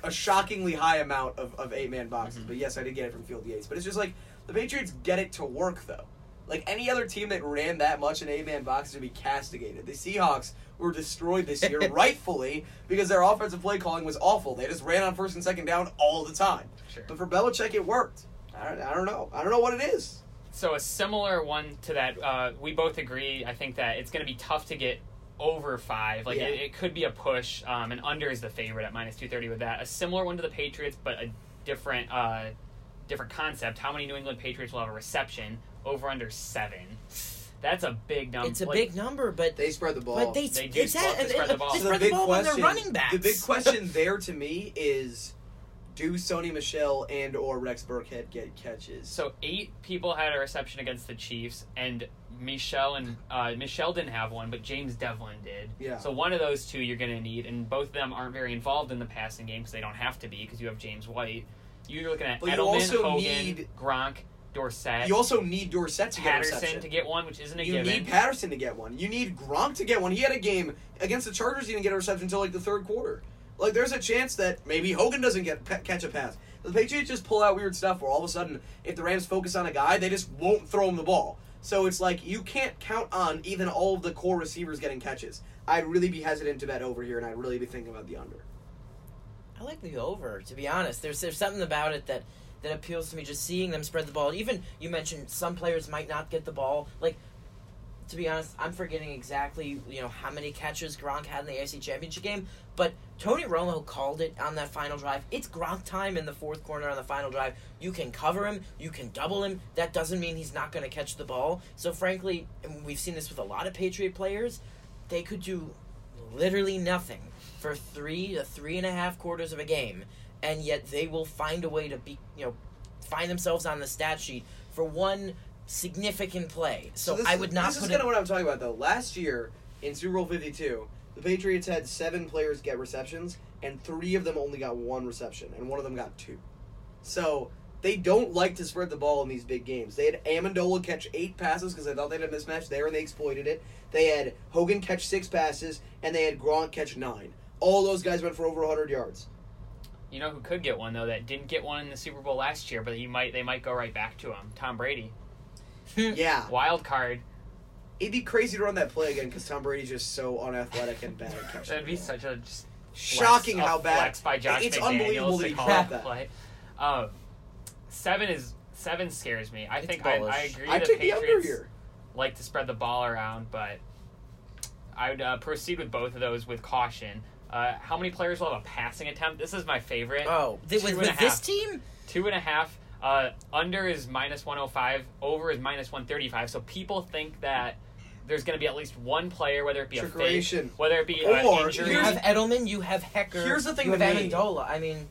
a, a shockingly high amount of, of eight-man boxes. Mm-hmm. But, yes, I did get it from Field Yates. But it's just like the Patriots get it to work, though. Like, any other team that ran that much in eight-man boxes would be castigated. The Seahawks were destroyed this year, rightfully, because their offensive play calling was awful. They just ran on first and second down all the time. Sure. But for Belichick, it worked. I don't, I don't know. I don't know what it is. So a similar one to that, uh, we both agree, I think, that it's going to be tough to get over five. Like, yeah. it, it could be a push, um, and under is the favorite at minus two thirty with that. A similar one to the Patriots, but a different uh, different concept. How many New England Patriots will have a reception? Over under seven. That's a big number. It's a like, big number, but... They spread the ball. But they, they do it's spread, that, spread the ball. They spread the, the ball question, when they're running backs. The big question there to me is... Do Sony Michel and or Rex Burkhead get catches? So eight people had a reception against the Chiefs, and Michel and uh, Michel didn't have one, but James Devlin did. Yeah. So one of those two you're going to need, and both of them aren't very involved in the passing game because they don't have to be because you have James White. You're looking at but Edelman, Hogan, need, Gronk, Dorsett. You also need Dorsett to Patterson get a reception. to get one, which isn't a you given. You need Patterson to get one. You need Gronk to get one. He had a game against the Chargers. He didn't get a reception until like the third quarter. Like, there's a chance that maybe Hogan doesn't get pe- catch a pass. The Patriots just pull out weird stuff where all of a sudden, if the Rams focus on a guy, they just won't throw him the ball. So it's like, you can't count on even all of the core receivers getting catches. I'd really be hesitant to bet over here, and I'd really be thinking about the under. I like the over, to be honest. There's there's something about it that, that appeals to me, just seeing them spread the ball. Even, you mentioned some players might not get the ball. Like, to be honest, I'm forgetting exactly, you know, how many catches Gronk had in the A F C Championship game, but Tony Romo called it on that final drive. It's Gronk time in the fourth corner on the final drive. You can cover him. You can double him. That doesn't mean he's not going to catch the ball. So, frankly, and we've seen this with a lot of Patriot players, they could do literally nothing for three to three and a half quarters of a game, and yet they will find a way to be, you know, find themselves on the stat sheet for one significant play. So, so I would not. This put is kind of what I'm talking about, though. Last year in Super Bowl fifty-two, the Patriots had seven players get receptions, and three of them only got one reception, and one of them got two. So they don't like to spread the ball in these big games. They had Amendola catch eight passes because they thought they had a mismatch there, and they exploited it. They had Hogan catch six passes, and they had Gronk catch nine. All those guys went for over one hundred yards. You know who could get one though? That didn't get one in the Super Bowl last year, but he might. They might go right back to him. Tom Brady. Yeah. Wild card. It'd be crazy to run that play again because Tom Brady's just so unathletic and bad at catching. That'd be such a just shocking flex, how bad. Flex by Josh it's McDaniels unbelievable to call that play. Uh, seven is seven scares me. I it's think I, I agree. I the took Patriots the under here. Like to spread the ball around, but I would uh, proceed with both of those with caution. Uh, how many players will have a passing attempt? This is my favorite. Oh, with, with this team, two and a half. Uh, under is minus one oh five, over is minus one thirty-five. So people think that there's going to be at least one player, whether it be a fake, whether it be an injury. You have Edelman, you have Hecker, here's the thing you have Amendola. I mean,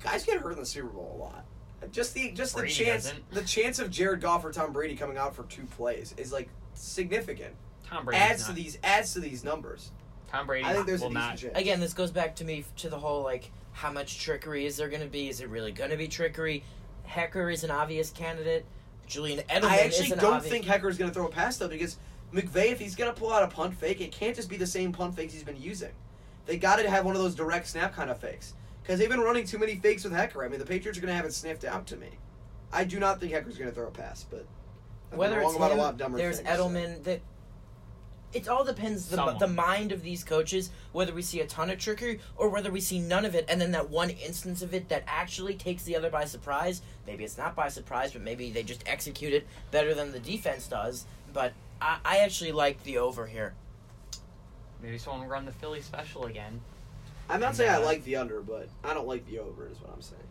guys get hurt in the Super Bowl a lot. Just the just the chance doesn't. the chance of Jared Goff or Tom Brady coming out for two plays is like significant. Tom Brady adds not. to these adds to these numbers. Tom Brady I think there's will a not. Chance. Again, this goes back to me to the whole like how much trickery is there going to be? Is it really going to be trickery? Hecker is an obvious candidate. Julian Edelman I actually is an don't obvious think Hecker is going to throw a pass, though, because McVay, if he's going to pull out a punt fake, it can't just be the same punt fakes he's been using. They got to have one of those direct snap kind of fakes because they've been running too many fakes with Hecker. I mean, the Patriots are going to have it sniffed out to me. I do not think Hecker's going to throw a pass, but I've whether been wrong it's about him, a lot dumber there's things, Edelman. So. That it all depends the the mind of these coaches, whether we see a ton of trickery or whether we see none of it, and then that one instance of it that actually takes the other by surprise. Maybe it's not by surprise, but maybe they just execute it better than the defense does. But I, I actually like the over here. Maybe someone will run the Philly special again. I'm not and saying uh, I like the under, but I don't like the over is what I'm saying.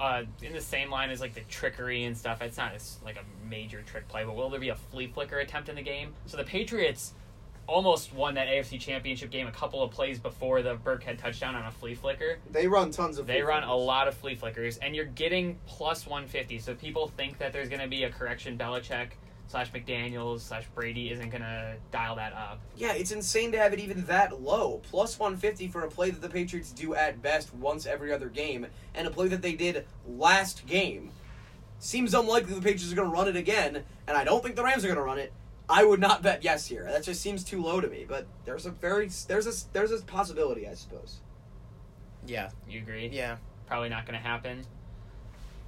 uh, in the same line as like the trickery and stuff. It's not as like a major trick play, but will there be a flea flicker attempt in the game? So the Patriots almost won that A F C Championship game a couple of plays before the Burkhead touchdown on a flea flicker. They run tons of flea They run flickers. a lot of flea flickers, and you're getting plus one fifty. So people think that there's going to be a correction. Belichick slash McDaniels slash Brady isn't going to dial that up. Yeah, it's insane to have it even that low. Plus one fifty for a play that the Patriots do at best once every other game, and a play that they did last game. Seems unlikely the Patriots are going to run it again, and I don't think the Rams are going to run it. I would not bet yes here. That just seems too low to me. But there's a very there's a there's a possibility, I suppose. Yeah, you agree? Yeah, probably not going to happen.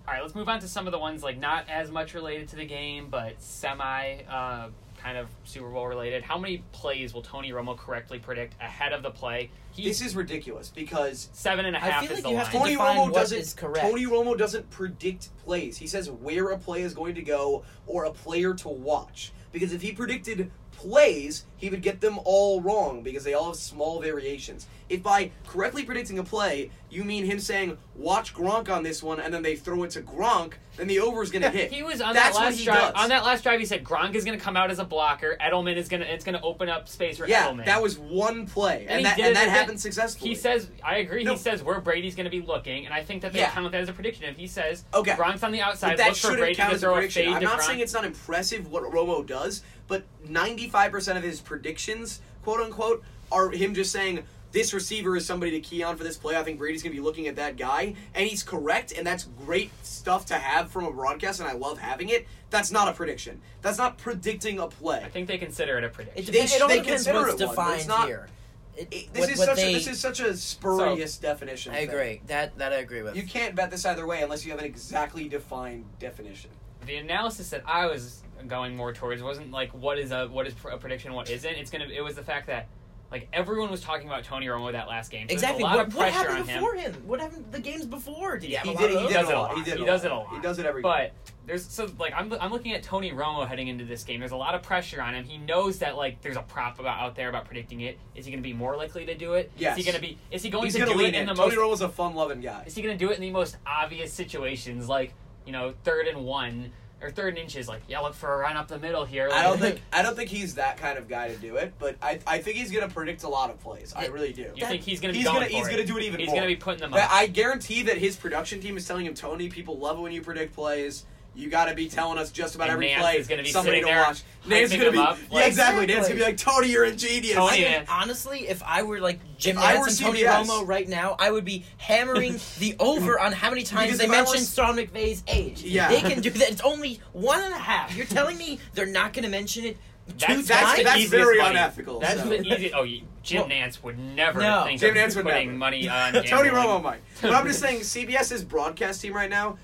All right, let's move on to some of the ones like not as much related to the game, but semi uh, kind of Super Bowl related. How many plays will Tony Romo correctly predict ahead of the play? He, this is ridiculous because seven and a half I feel is like the you line. Have to Tony Romo doesn't. Tony Romo doesn't predict plays. He says where a play is going to go or a player to watch. Because if he predicted plays, he would get them all wrong because they all have small variations. If by correctly predicting a play, you mean him saying, watch Gronk on this one, and then they throw it to Gronk, then the over is going to hit. He was on That's that last drive. Does. On that last drive, he said Gronk is going to come out as a blocker. Edelman is going to it's going to open up space for yeah, Edelman. Yeah, that was one play, and, and that, and that happened successfully. He says, I agree, no. he says where Brady's going to be looking, and I think that they yeah. count that as a prediction. If he says okay. Gronk's on the outside, look for Brady to throw a fade. I'm not Gronk. saying it's not impressive what Romo does, but ninety-five percent of his predictions, quote-unquote, are him just saying, this receiver is somebody to key on for this play. I think Brady's going to be looking at that guy. And he's correct, and that's great stuff to have from a broadcast, and I love having it. That's not a prediction. That's not predicting a play. I think they consider it a prediction. It, they, it only they consider what's it defined one, it's not, here. It, it, this, what, is what such they, a, this is such a spurious so, definition. I agree. Thing. That that I agree with. You can't bet this either way unless you have an exactly defined definition. The analysis that I was going more towards wasn't like what is a what is a prediction, what isn't. It's gonna. It was the fact that like everyone was talking about Tony Romo that last game. So exactly. A lot what, of pressure what happened on before him? him? What happened the games before? Did he, have he, a lot did, of he does it a lot. He, did he does it a lot. He does it every. But there's so like I'm I'm looking at Tony Romo heading into this game. There's a lot of pressure on him. He knows that like there's a prop about out there about predicting it. Is he going to be more likely to do it? Yes. Is he going to be? Is he going He's to do it in, in the Tony most? Tony Romo's a fun-loving guy. Is he going to do it in the most obvious situations like? You know, third and one or third and inches. Like, yeah, look for a run up the middle here. Like, I don't think I don't think he's that kind of guy to do it, but I I think he's gonna predict a lot of plays. I really do. You that, think he's gonna be he's going gonna for he's it. gonna do it even he's more? He's gonna be putting them up. I guarantee that his production team is telling him, Tony, people love it when you predict plays. You gotta be telling us just about and every Nance play. Is gonna be somebody to watch. Nan's gonna be up, like, yeah, exactly. Nan's gonna be like, Tony, you're ingenious. Tony, I mean, yeah. honestly, if I were like Jim Nance and Tony Romo right now, I would be hammering the over on how many times because they mentioned was... Sean McVay's age. Yeah, they can do that. It's only one and a half. You're telling me they're not gonna mention it. That's, that's, that's very money. unethical. That's so. the easy. Oh, Jim well, Nance would never no. think Jim of Nance would putting never. money on Tony Romo. Mike, but I'm just saying, C B S's broadcast team right now.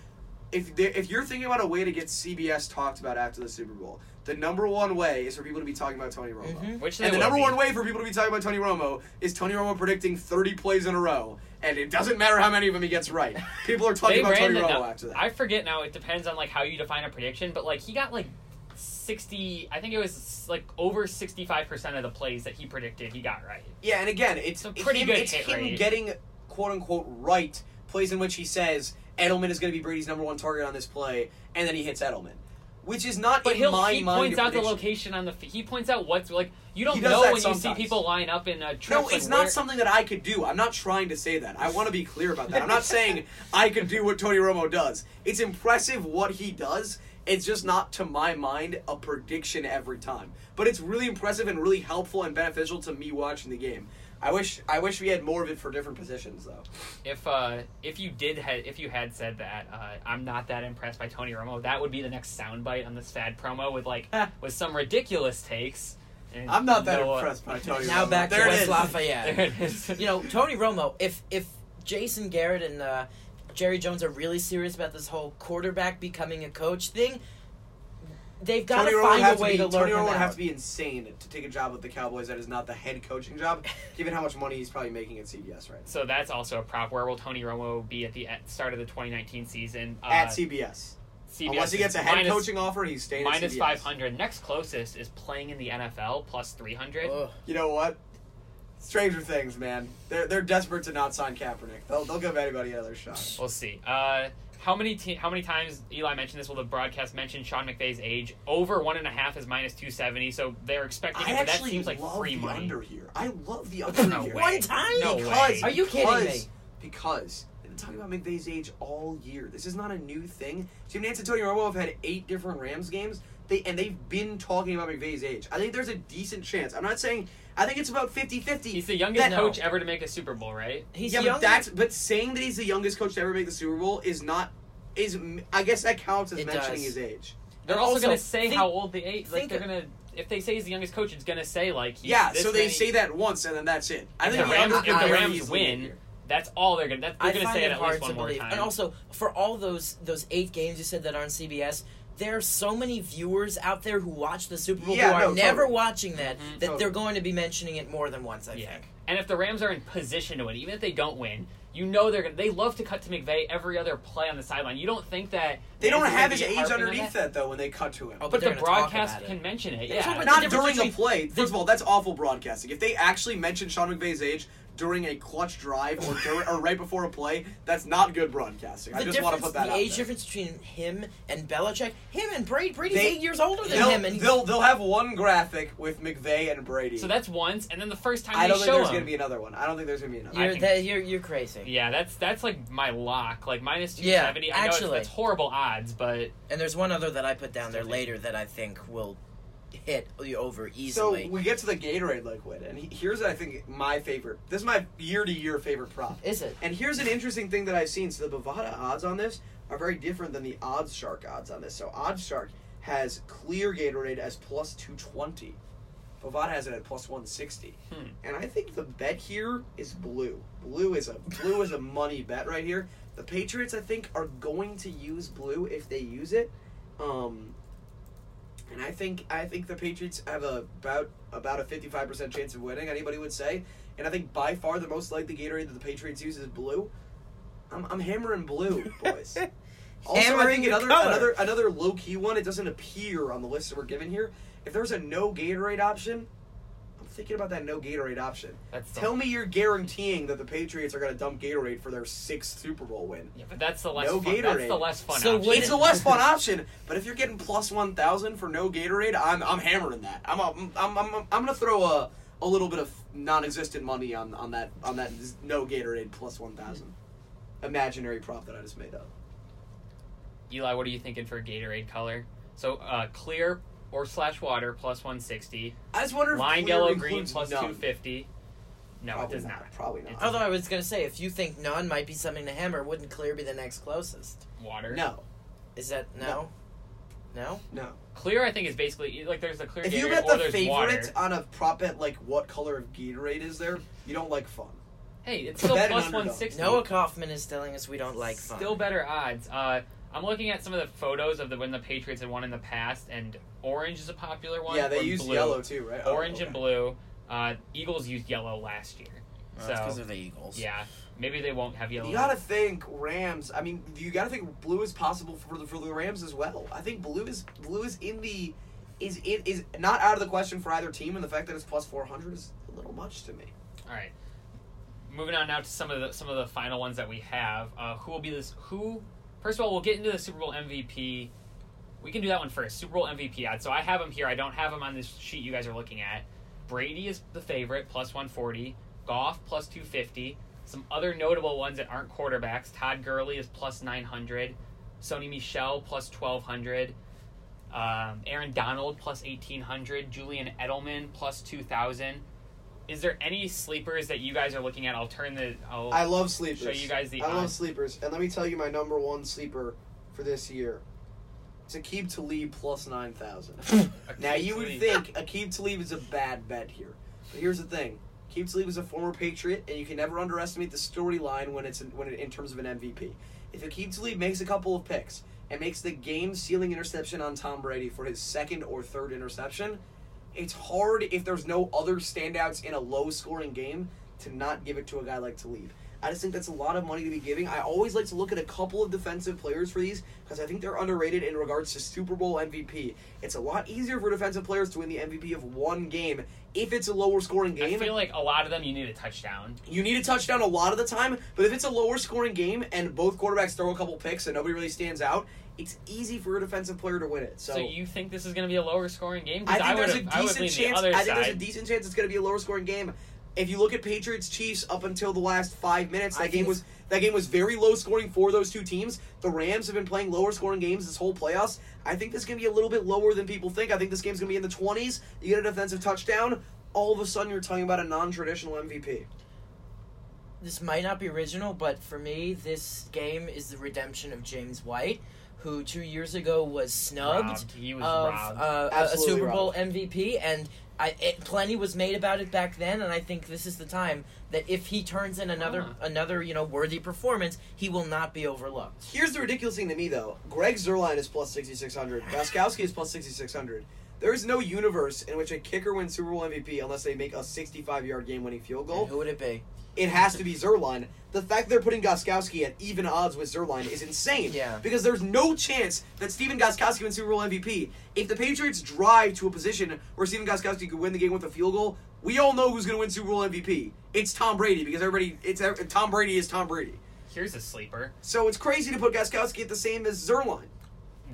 If if you're thinking about a way to get C B S talked about after the Super Bowl, the number one way is for people to be talking about Tony Romo. Mm-hmm. Which and the number be. one way for people to be talking about Tony Romo is Tony Romo predicting thirty plays in a row, and it doesn't matter how many of them he gets right. People are talking about Tony Romo num- after that. I forget now. It depends on like how you define a prediction, but like he got like sixty. I think it was like over sixty-five percent of the plays that he predicted he got right. Yeah, and again, it's, it's a pretty him, good it's hit him rate. Getting quote unquote right plays in which he says. Edelman is going to be Brady's number one target on this play, and then he hits Edelman, which is not but in he'll, my he mind. He points out prediction. the location on the. He points out what's like. You don't know when sometimes. you see people line up in a. Trip no, it's not where... something that I could do. I'm not trying to say that. I want to be clear about that. I'm not saying I could do what Tony Romo does. It's impressive what he does. It's just not, to my mind, a prediction every time. But it's really impressive and really helpful and beneficial to me watching the game. I wish I wish we had more of it for different positions, though. If uh, if you did ha- if you had said that, uh, I'm not that impressed by Tony Romo. That would be the next soundbite on this fad promo with like with some ridiculous takes. And I'm not that Noah. impressed by Tony. Now Romo. back there to West is. Lafayette. There it is. You know, Tony Romo. If if Jason Garrett and uh, Jerry Jones are really serious about this whole quarterback becoming a coach thing. They've got Tony to find a way to, be, to learn Tony Romo would have to be insane to take a job with the Cowboys that is not the head coaching job, given how much money he's probably making at C B S right now. So that's also a prop. Where will Tony Romo be at the at start of the twenty nineteen season? Uh, at C B S. C B S. Unless he gets a head minus, coaching offer, he's staying at C B S. Minus five hundred. Next closest is playing in the N F L, plus three hundred. Ugh. You know what? Stranger things, man. They're they're desperate to not sign Kaepernick. They'll they'll give anybody another shot. We'll see. Uh, how many te- how many times Eli mentioned this? Will the broadcast mention Sean McVay's age? Over one and a half is minus two seventy. So they're expecting it. But that seems like free money. I actually love the under here. I love the under no here. Way. One time. No because, way. Are you kidding because, me? Because they've been talking about McVay's age all year. This is not a new thing. Jim Nance and Tony Romo have had eight different Rams games. They, and they've been talking about McVay's age. I think there's a decent chance. I'm not saying... I think it's about fifty-fifty. He's the youngest that, coach no. ever to make a Super Bowl, right? He's yeah, but, that's, but saying that he's the youngest coach to ever make the Super Bowl is not... is I guess that counts as it mentioning does. His age. They're and also, also going to say think, how old the age... Like, they're going to... If they say he's the youngest coach, it's going to say, like... He's yeah, this so they many, say that once, and then that's it. I if think the Rams, if the Rams win... That's all they're going to... They're going to say it at least one more time. And also, for all those those eight games you said that are on C B S... There are so many viewers out there who watch the Super Bowl yeah, who are no, never totally. watching that, mm-hmm, that totally. they're going to be mentioning it more than once, I yeah. think. And if the Rams are in position to win, even if they don't win, you know they're going to... They love to cut to McVay every other play on the sideline. You don't think that... They don't have his age underneath that, though, when they cut to him. Oh, but, but the broadcast can mention it, yeah. But not during a play. First of all, that's awful broadcasting. If they actually mention Sean McVay's age... during a clutch drive or, dur- or right before a play, that's not good broadcasting. The I just want to put that out there. The age difference between him and Belichick, him and Brady, Brady's they, eight years older than him. And they'll they'll have one graphic with McVay and Brady. So that's once, and then the first time I they show him. I don't think there's going to be another one. I don't think there's going to be another you're, one. That, you're, you're crazy. Yeah, that's that's like my lock, like minus two seventy. Yeah, I know actually, it's, that's horrible odds, but... And there's one other that I put down there later that I think will... hit over easily. So we get to the Gatorade liquid, and here's I think my favorite. This is my year-to-year favorite prop. Is it? And here's an interesting thing that I've seen. So the Bovada odds on this are very different than the Odds Shark odds on this. So Odds Shark has clear Gatorade as plus two twenty. Bovada has it at plus one sixty. Hmm. And I think the bet here is blue. Blue is a blue is a money bet right here. The Patriots, I think, are going to use blue if they use it. Um... And I think I think the Patriots have a, about about a fifty-five percent chance of winning, anybody would say. And I think by far the most likely Gatorade that the Patriots use is blue. I'm I'm hammering blue, boys. Also, hammering I think another color. another another low key one. It doesn't appear on the list that we're given here. If there's a no Gatorade option, I'm thinking about that no Gatorade option. That's Tell dumb. me you're guaranteeing that the Patriots are going to dump Gatorade for their sixth Super Bowl win. Yeah, but that's the less no fun. Gatorade. That's the less fun. So option. It's the less fun option. But if you're getting plus one thousand for no Gatorade, I'm I'm hammering that. I'm a, I'm I'm I'm gonna throw a a little bit of non-existent money on on that on that no Gatorade plus one thousand imaginary prop that I just made up. Eli, what are you thinking for Gatorade color? So uh, clear. Or slash water, plus one sixty. I just wonder if lime yellow green, plus none. two fifty. No, probably it does not. not. Probably not. It's Although I was going to say, if you think none might be something to hammer, wouldn't clear be the next closest? Water? No. Is that no? No? No. no. Clear, I think, is basically, like, there's a clear Gatorade, or there's water. If you bet the favorite on a prop bet, like, what color of Gatorade is there, you don't like fun. Hey, it's still plus one sixty. Noah Kaufman is telling us we don't like fun. Still better odds. Uh... I'm looking at some of the photos of the when the Patriots had won in the past, and orange is a popular one. Yeah, they use yellow too, right? Orange oh, okay. and blue. Uh, Eagles used yellow last year. Oh, so, that's because of the Eagles. Yeah, maybe they won't have yellow. You gotta think Rams. I mean, you gotta think blue is possible for the for the Rams as well. I think blue is blue is in the is it is not out of the question for either team, and the fact that it's plus four hundred is a little much to me. All right, moving on now to some of the some of the final ones that we have. Uh, who will be this? Who? First of all, we'll get into the Super Bowl M V P. We can do that one first. Super Bowl M V P odds. So I have them here. I don't have them on this sheet you guys are looking at. Brady is the favorite, plus one forty. Goff, plus two fifty. Some other notable ones that aren't quarterbacks. Todd Gurley is plus nine hundred. Sony Michel, plus twelve hundred. Um, Aaron Donald, plus eighteen hundred. Julian Edelman, plus two thousand. Is there any sleepers that you guys are looking at? I'll turn the... I'll I love sleepers. Show you guys the... I odds. love sleepers. And let me tell you my number one sleeper for this year. It's Aqib Talib plus nine thousand. Now, you Talib. would think Aqib Talib is a bad bet here. But here's the thing. Aqib Talib is a former Patriot, and you can never underestimate the storyline when it's in, when it, in terms of an M V P. If Aqib Talib makes a couple of picks and makes the game-sealing interception on Tom Brady for his second or third interception... It's hard if there's no other standouts in a low-scoring game to not give it to a guy like Talib. I just think that's a lot of money to be giving. I always like to look at a couple of defensive players for these because I think they're underrated in regards to Super Bowl M V P. It's a lot easier for defensive players to win the M V P of one game if it's a lower scoring game. I feel like a lot of them you need a touchdown. You need a touchdown a lot of the time, but if it's a lower scoring game and both quarterbacks throw a couple picks and nobody really stands out, it's easy for a defensive player to win it. So, so you think this is going to be a lower scoring game? I think I there's a decent chance. The I think side. there's a decent chance it's going to be a lower scoring game. If you look at Patriots Chiefs up until the last five minutes, that I game was that game was very low scoring for those two teams. The Rams have been playing lower scoring games this whole playoffs. I think this is going to be a little bit lower than people think. I think this game's going to be in the twenties. You get a defensive touchdown, all of a sudden you're talking about a non-traditional M V P. This might not be original, but for me, this game is the redemption of James White, who two years ago was snubbed robbed. He was of robbed. Uh, a Super Bowl robbed. M V P, and I, it, plenty was made about it back then, and I think this is the time that if he turns in another uh-huh. another you know worthy performance, he will not be overlooked. Here's the ridiculous thing to me, though. Greg Zuerlein is plus sixty-six hundred. Gostkowski is plus sixty-six hundred. There is no universe in which a kicker wins Super Bowl M V P unless they make a sixty-five-yard game-winning field goal. And who would it be? It has to be Zuerlein. The fact they're putting Gostkowski at even odds with Zuerlein is insane. Yeah. Because there's no chance that Stephen Gostkowski wins Super Bowl M V P. If the Patriots drive to a position where Stephen Gostkowski could win the game with a field goal, we all know who's going to win Super Bowl M V P. It's Tom Brady, because everybody, it's Tom Brady is Tom Brady. Here's a sleeper. So it's crazy to put Gostkowski at the same as Zuerlein.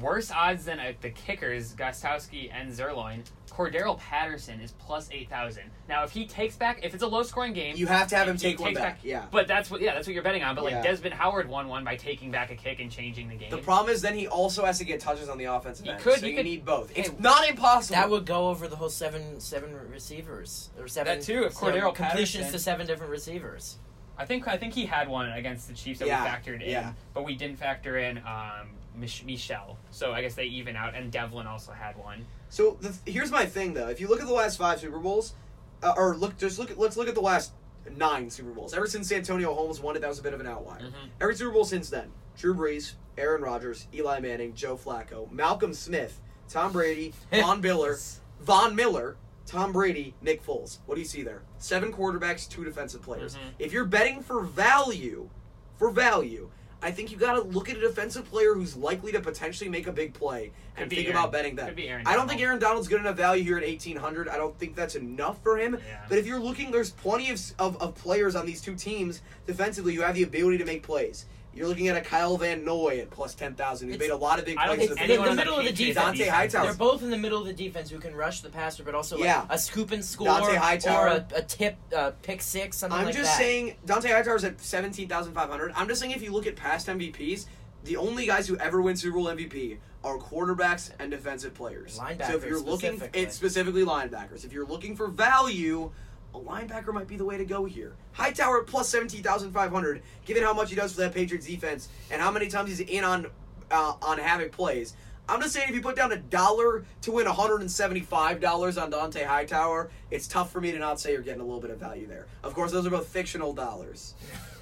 Worse odds than at the kickers, Gostkowski and Zuerlein. Cordarrelle Patterson is plus eight thousand. Now, if he takes back, if it's a low-scoring game, you have to have him take one back. back. Yeah, but that's what yeah, that's what you're betting on. But yeah. like Desmond Howard won one by taking back a kick and changing the game. The problem is then he also has to get touches on the offensive end. Could, so you, you could, need both. Hey, it's not impossible. That would go over the whole seven seven receivers or seven. That too, if Cordarrelle completions to seven different receivers. I think I think he had one against the Chiefs that yeah, we factored in, yeah. but we didn't factor in um, Mich- Michel. So I guess they even out, and Devlin also had one. So the th- here's my thing, though. If you look at the last five Super Bowls, uh, or look, just look, at, let's look at the last nine Super Bowls. Ever since Santonio Holmes won it, that was a bit of an outlier. Mm-hmm. Every Super Bowl since then: Drew Brees, Aaron Rodgers, Eli Manning, Joe Flacco, Malcolm Smith, Tom Brady, Von Miller, Von Miller. Tom Brady, Nick Foles. What do you see there? Seven quarterbacks, two defensive players. Mm-hmm. If you're betting for value, for value, I think you got to look at a defensive player who's likely to potentially make a big play and think Aaron. about betting that. Be I don't think Aaron Donald's good enough value here at eighteen hundred. I don't think that's enough for him. Yeah. But if you're looking, there's plenty of, of, of players on these two teams defensively who have the ability to make plays. You're looking at a Kyle Van Noy at plus ten thousand. He made a lot of big plays. It's in the, the middle of the defense. Dante Hightower. They're both in the middle of the defense who can rush the passer, but also like yeah. a scoop and score Dante Hightower. or a, a tip, uh, pick six, something I'm like that. I'm just saying, Dante Hightower's at seventeen thousand five hundred. I'm just saying if you look at past M V Ps, the only guys who ever win Super Bowl M V P are quarterbacks and defensive players. Linebackers, so if you're looking, it's specifically linebackers. If you're looking for value, a linebacker might be the way to go here. Hightower plus seventeen thousand five hundred, given how much he does for that Patriots defense and how many times he's in on uh, on havoc plays. I'm just saying if you put down a dollar to win one hundred seventy-five dollars on Dante Hightower, it's tough for me to not say you're getting a little bit of value there. Of course, those are both fictional dollars,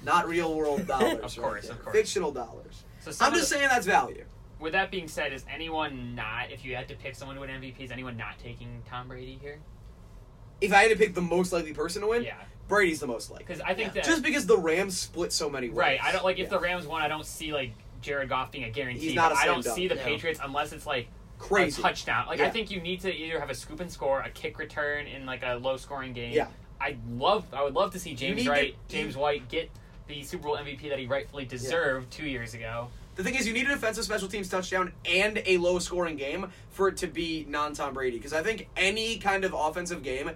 not real-world dollars. of course, right of course. Fictional dollars. So I'm just the, saying that's value. With that being said, is anyone not, if you had to pick someone to win M V P, is anyone not taking Tom Brady here? If I had to pick the most likely person to win, yeah. Brady's the most likely. Because I think yeah. that just because the Rams split so many ways. Right. I don't like if yeah. the Rams won. I don't see like Jared Goff being a guarantee. He's not a I don't dump. see the yeah. Patriots unless it's like crazy a touchdown. Like yeah. I think you need to either have a scoop and score, a kick return in like a low scoring game. Yeah. I love. I would love to see James Wright, to, James White get the Super Bowl M V P that he rightfully deserved yeah. two years ago. The thing is, you need a defensive special teams touchdown and a low-scoring game for it to be non-Tom Brady. Because I think any kind of offensive game,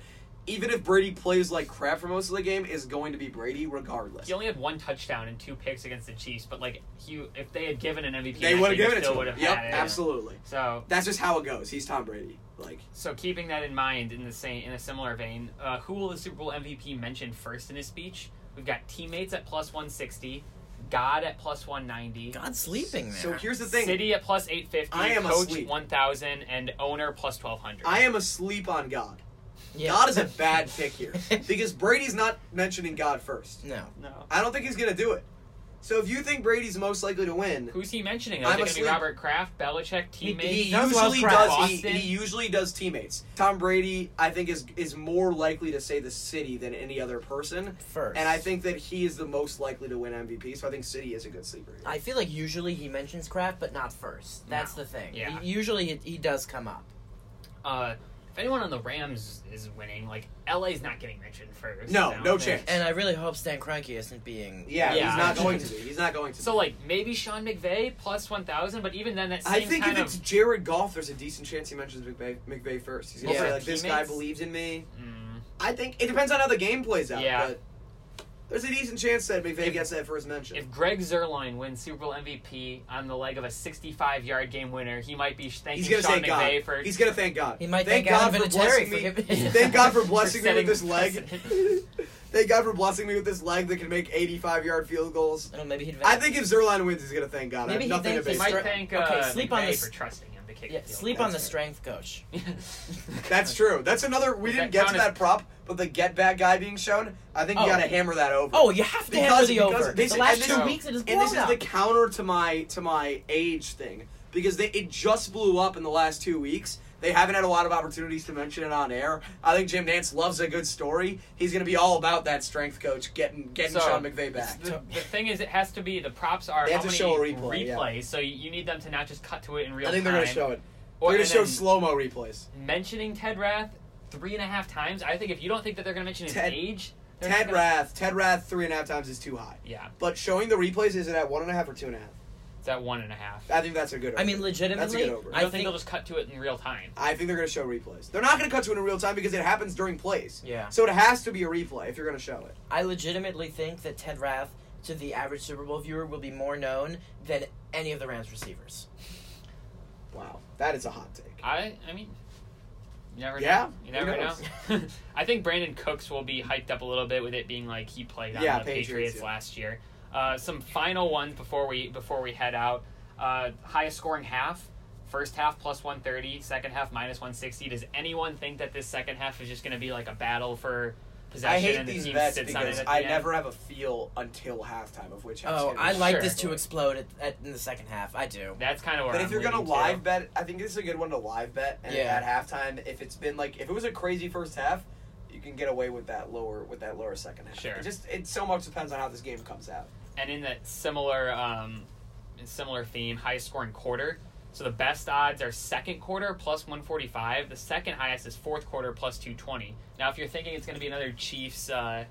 even if Brady plays like crap for most of the game, is going to be Brady regardless. He only had one touchdown and two picks against the Chiefs, but like he, if they had given an M V P, they would have given it to him. Yep, absolutely. So that's just how it goes. He's Tom Brady. Like so, keeping that in mind, in the same in a similar vein, uh, who will the Super Bowl M V P mention first in his speech? We've got teammates at plus one sixty. God at plus one ninety. God's sleeping there. So here's the thing. City at plus eight fifty. I am Coach asleep. one thousand and owner plus twelve hundred. I am asleep on God. Yeah. God is a bad pick here because Brady's not mentioning God first. No. No. I don't think he's going to do it. So if you think Brady's most likely to win, who's he mentioning? Is it going to be Robert Kraft, Belichick, teammates? He, he usually does. He, he usually does teammates. Tom Brady, I think, is is more likely to say the city than any other person. First, and I think that he is the most likely to win M V P. So I think City is a good sleeper here. I feel like usually he mentions Kraft, but not first. That's no. the thing. Yeah. He, usually he, he does come up. Uh, if anyone on the Rams is winning, like, L A's not getting mentioned first. No, no chance. And I really hope Stan Kroenke isn't being... Yeah, yeah. he's not going to be. He's not going to So, be. like, maybe Sean McVay plus one thousand, but even then, that same I think kind if it's of... Jared Goff, there's a decent chance he mentions McVay, McVay first. He's going to yeah. say, like, teammates? This guy believes in me. Mm. I think... It depends on how the game plays out, yeah. but... There's a decent chance that McVay if, gets that first mention. If Greg Zuerlein wins Super Bowl M V P on the leg of a sixty-five-yard game winner, he might be thanking Sean thank McVay God. for... He's going to thank God. He might thank, thank God, God for blessing me. For thank God for blessing for me with this leg. Thank God for blessing me with this leg that can make eighty-five-yard field goals. I, know, maybe he'd I think if Zuerlein wins, he's going to thank God. Maybe I have nothing to base. He might thank uh, okay, sleep McVay on this. for trusting him to kick yeah, the field. Sleep That's on the strength coach. That's true. That's another... We didn't get to that prop... But the get back guy being shown, I think oh. you got to hammer that over. Oh, you have to because, hammer the over. This, the last two this, weeks, it has blown up. And this is the counter to my to my age thing because they, it just blew up in the last two weeks. They haven't had a lot of opportunities to mention it on air. I think Jim Nantz loves a good story. He's going to be all about that strength coach getting getting so, Sean McVay back. The, the thing is, it has to be the props are they have how to many show a replay, replays, yeah. so you need them to not just cut to it in real time. I think time. they're going to show it. Or, they're going to show slow mo replays. Mentioning Ted Rath. Three and a half times? I think if you don't think that they're going to mention his Ted, age... Ted gonna... Rath. Ted Rath three and a half times is too high. Yeah. But showing the replays, is it at one and a half or two and a half? It's at one and a half. I think that's a good over. I mean, legitimately... That's a good over. I don't think they'll just cut to it in real time. I think they're going to show replays. They're not going to cut to it in real time because it happens during plays. Yeah. So it has to be a replay if you're going to show it. I legitimately think that Ted Rath, to the average Super Bowl viewer, will be more known than any of the Rams receivers. Wow. That is a hot take. I, I mean... You never yeah, know. You never know. I think Brandon Cooks will be hyped up a little bit with it being like he played on yeah, the Patriots, Patriots yeah. last year. Uh, some final ones before we before we head out. Uh, highest scoring half. First half plus one thirty. Second half minus one sixty. Does anyone think that this second half is just going to be like a battle for possession? I hate and the these team bets sits because on it at the I end? never have a feel until halftime of which. Oh, I like sure. this to explode at, at, in the second half. I do. That's kind of where. But I'm if you're gonna live to. bet, I think this is a good one to live bet. And yeah. at halftime, if it's been like if it was a crazy first half, you can get away with that lower with that lower second half. Sure. It just it so much depends on how this game comes out. And in that similar um, similar theme, highest scoring quarter. So the best odds are second quarter plus one forty-five. The second highest is fourth quarter plus two twenty. Now, if you're thinking it's going to be another Chiefs uh,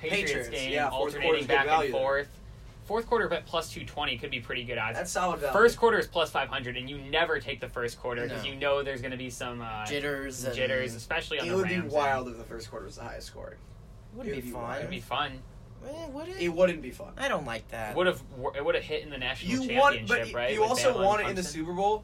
Patriots, Patriots game, yeah, alternating back and forth, there. fourth quarter bet plus two twenty could be pretty good odds. That's solid value. First quarter is plus five hundred, and you never take the first quarter because no. you know there's going to be some uh, jitters, jitters, especially on the Rams. It would be wild if the first quarter was the highest scoring. It would be fun. It would be fun. Eh, would it? It wouldn't be fun. I don't like that. Would have it would have hit in the national you championship, want, but right? You With also want it in the Super Bowl.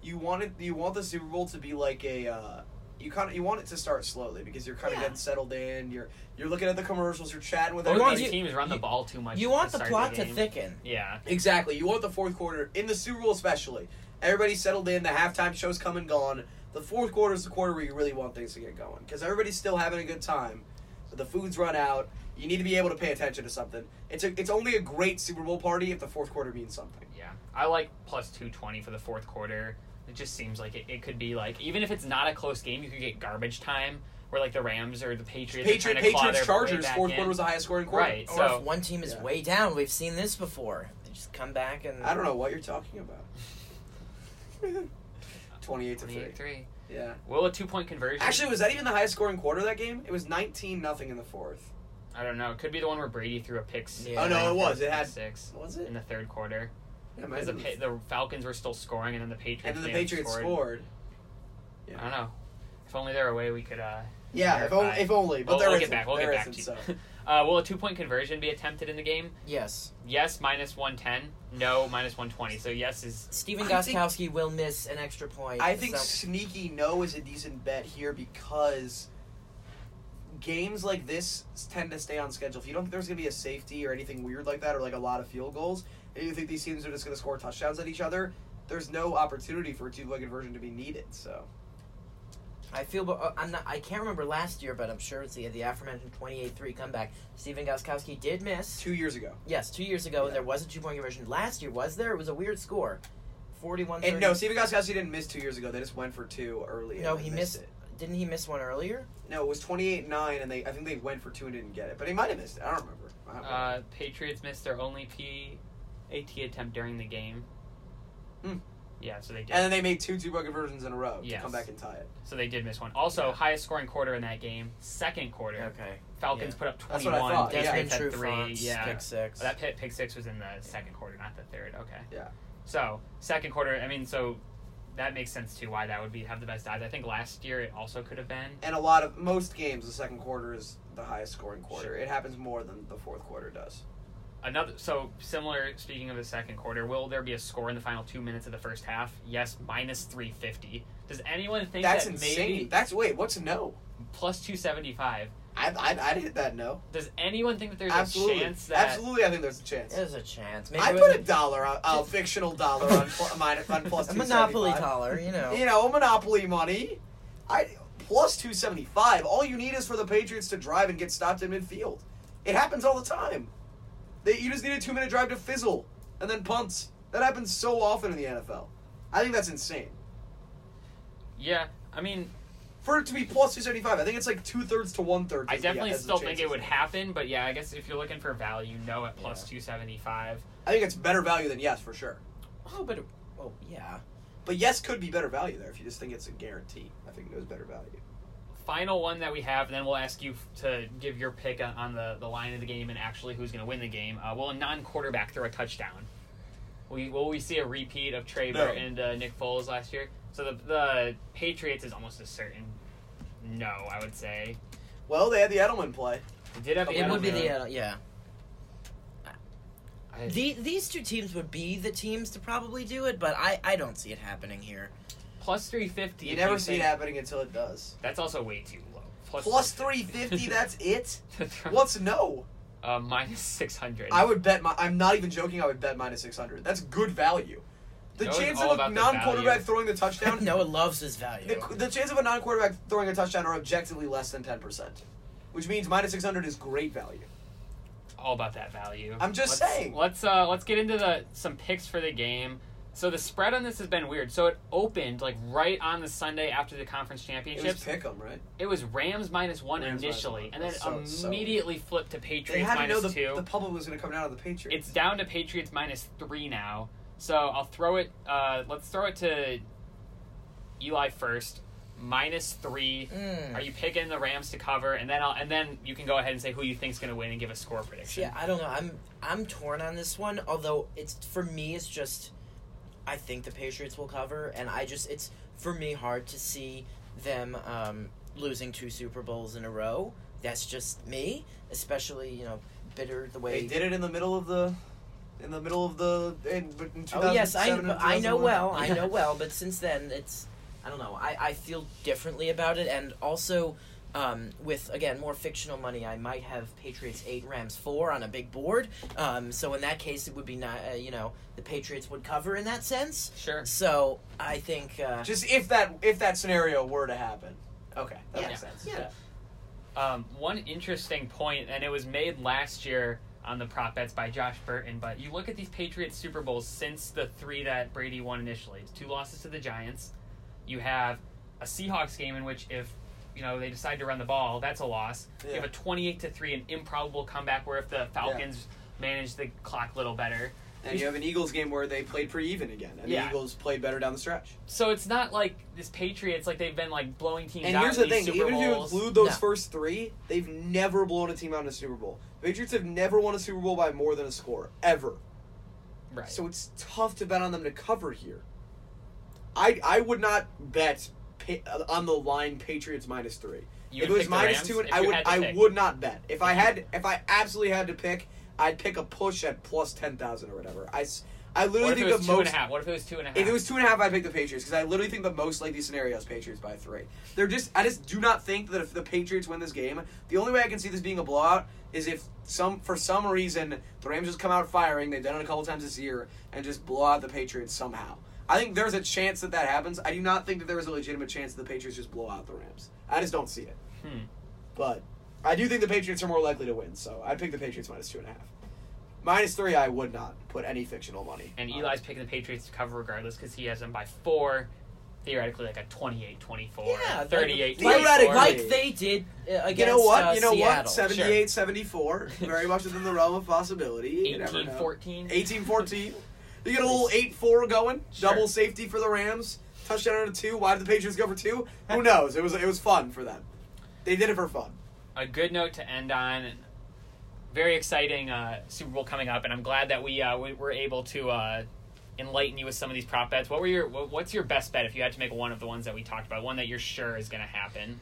You want it. You want the Super Bowl to be like a. Uh, you kind of you want it to start slowly because you're kind of yeah. getting settled in. You're you're looking at the commercials. You're chatting with Both everyone. These teams run the you, ball too much. You want the, the plot the to thicken. Yeah, exactly. You want the fourth quarter in the Super Bowl, especially. Everybody's settled in. The halftime show's come and gone. The fourth quarter is the quarter where you really want things to get going because everybody's still having a good time. But the food's run out. You need to be able to pay attention to something. It's a, it's only a great Super Bowl party if the fourth quarter means something. Yeah. I like plus two twenty for the fourth quarter. It just seems like it, it could be like, even if it's not a close game, you could get garbage time where like the Rams or the Patriots Patriot, are trying to claw Patriots, Chargers, fourth in. quarter was the highest scoring quarter. Right. Or so, if one team is yeah. way down, we've seen this before. They just come back and... I don't know what you're talking about. twenty-eight to three Yeah. Will a two-point conversion... Actually, was that even the highest scoring quarter of that game? It was nineteen nothing in the fourth. I don't know. It could be the one where Brady threw a pick six. Yeah. Oh, no, it was. It had six. Was it? In the third quarter. Because yeah, the, pa- the Falcons were still scoring, and then the Patriots And then the Patriots scored. scored. Yeah. I don't know. If only there were a way we could... Uh, yeah, if, on- if only. But we'll, there we'll get back. We'll get back to you. So. Uh, will a two-point conversion be attempted in the game? Yes. Yes, minus one ten. No, minus one twenty. So yes is... Stephen Gostkowski think, will miss an extra point. I think so. Sneaky no is a decent bet here because... Games like this tend to stay on schedule. If you don't think there's going to be a safety or anything weird like that or like a lot of field goals, and you think these teams are just going to score touchdowns at each other, there's no opportunity for a two-point conversion to be needed. So, I feel I'm not. I can't remember last year, but I'm sure it's the the aforementioned twenty-eight three comeback. Stephen Gostkowski did miss two years ago. Yes, two years ago, yeah. There was a two point conversion. Last year, was there? It was a weird score, forty-one. And no, Stephen Gostkowski didn't miss two years ago. They just went for two early. No, and he missed, missed it. Didn't he miss one earlier? No, it was twenty-eight nine, and they I think they went for two and didn't get it, but he might have missed it. I don't remember. I don't remember. Uh, Patriots missed their only P A T attempt during the game. Hmm. Yeah, so they did. And then they made two two-point conversions in a row yes. to come back and tie it. So they did miss one. Also, yeah. highest scoring quarter in that game, second quarter. Okay. Falcons yeah. put up twenty-one. That's what I thought. Desmond yeah. had three. Yeah. Pick six. Oh, that pick, pick six was in the yeah. second quarter, not the third. Okay. Yeah. So, second quarter, I mean, so that makes sense, too, why that would be have the best odds. I think last year it also could have been. And a lot of, most games, the second quarter is the highest scoring quarter. Sure. It happens more than the fourth quarter does. Another so similar. Speaking of the second quarter, will there be a score in the final two minutes of the first half? Yes, minus three fifty. Does anyone think that's that insane? Maybe that's wait, what's no? Plus two seventy five. I I'd, I'd hit that no. Does anyone think that there's absolutely. a chance that absolutely? I think there's a chance. There's a chance. Maybe I put a dollar, on, a fictional dollar on pl- minus on plus two seventy five. A monopoly dollar, you know. You know, monopoly money. I plus two seventy five. All you need is for the Patriots to drive and get stopped in midfield. It happens all the time. They, you just need a two-minute drive to fizzle, and then punts. That happens so often in the N F L. I think that's insane. Yeah, I mean... For it to be plus two seventy-five, I think it's like two-thirds to one-third. I definitely the, still think it would happen, but yeah, I guess if you're looking for value, no at plus yeah. two seventy-five. I think it's better value than yes, for sure. Oh, but... Oh, yeah. But yes could be better value there if you just think it's a guarantee. I think it was better value. Final one that we have, and then we'll ask you to give your pick on the, the line of the game and actually who's going to win the game. Uh, will a non-quarterback throw a touchdown? We, will we see a repeat of Trey Burton no. and uh, Nick Foles last year? So the, the Patriots is almost a certain no, I would say. Well, they had the Edelman play. They did have the it Edelman. Would be the Edelman, yeah. I, the, these two teams would be the teams to probably do it, but I, I don't see it happening here. Plus three fifty. You never see it happening until it does. That's also way too low. Plus, Plus three fifty, that's it? What's no? Uh, minus six hundred. I would bet, my, I'm not even joking, I would bet minus six hundred. That's good value. The Noah's chance of a non-quarterback throwing a touchdown... Noah loves his value. The, the chance of a non-quarterback throwing a touchdown are objectively less than ten percent. Which means minus six hundred is great value. All about that value. I'm just let's, saying. Let's uh, let's get into the some picks for the game. So the spread on this has been weird. So it opened like right on the Sunday after the conference championships. It was pick 'em, right? It was Rams minus one Rams initially, minus one. and then it so, immediately so. flipped to Patriots minus two. They had to know the, the public was going to come down on the Patriots. It's down to Patriots minus three now. So I'll throw it. Uh, let's throw it to Eli first. Minus three. Mm. Are you picking the Rams to cover? And then I'll, and then you can go ahead and say who you think's going to win and give a score prediction. Yeah, I don't know. I'm I'm torn on this one. Although it's for me, it's just. I think the Patriots will cover, and I just, it's, for me, hard to see them um, losing two Super Bowls in a row. That's just me, especially, you know, bitter the way... They did it in the middle of the... In the middle of the... In, in oh, yes, I, I know well, I know well, but since then, it's... I don't know, I, I feel differently about it, and also, um, with, again, more fictional money, I might have Patriots eight, Rams four on a big board, um, so in that case, it would be, not, uh, you know... The Patriots would cover in that sense. Sure. So I think uh, just if that if that scenario were to happen, okay, that yeah. makes sense. Yeah. yeah. Um, one interesting point, and it was made last year on the prop bets by Josh Burton, but you look at these Patriots Super Bowls since the three that Brady won initially, two losses to the Giants. You have a Seahawks game in which if you know they decide to run the ball, that's a loss. Yeah. You have a twenty-eight to three, an improbable comeback where if the Falcons yeah. manage the clock a little better. And you have an Eagles game where they played pretty even again, and yeah. the Eagles played better down the stretch. So it's not like this Patriots, like they've been like blowing teams and out in these Super Bowls. And here's the thing, even if you include those no. first three, they've never blown a team out in a Super Bowl. The Patriots have never won a Super Bowl by more than a score, ever. Right. So it's tough to bet on them to cover here. I I would not bet on the line Patriots minus three. You if it was minus Rams, two, I would I would not bet. If I had if I absolutely had to pick. I'd pick a push at plus ten thousand or whatever. I, I literally think the most... What if it was two and a half? What if it was two and a half? If it was two and a half, I'd pick the Patriots, because I literally think the most likely scenario is Patriots by three. They're just... I just do not think that if the Patriots win this game, the only way I can see this being a blowout is if, some for some reason, the Rams just come out firing, they've done it a couple times this year, and just blow out the Patriots somehow. I think there's a chance that that happens. I do not think that there is a legitimate chance that the Patriots just blow out the Rams. I just don't see it. Hmm. But I do think the Patriots are more likely to win, so I'd pick the Patriots minus two and a half. Minus three, I would not put any fictional money. And Eli's picking the Patriots to cover regardless because he has them by four. Theoretically, like a twenty-eight twenty-four, yeah, thirty-eight twenty-four. Like, like they did against Seattle. You know what? Uh, you know Seattle. What? seventy-eight seventy-four. Sure. Very much within the realm of possibility. eighteen fourteen. eighteen fourteen. You get a little eight four going. Sure. Double safety for the Rams. Touchdown on a two. Why did the Patriots go for two? Who knows? It was, it was fun for them. They did it for fun. A good note to end on. Very exciting uh, Super Bowl coming up, and I'm glad that we, uh, we were able to... Uh, enlighten you with some of these prop bets. What were your what's your best bet if you had to make one of the ones that we talked about, one that you're sure is going to happen?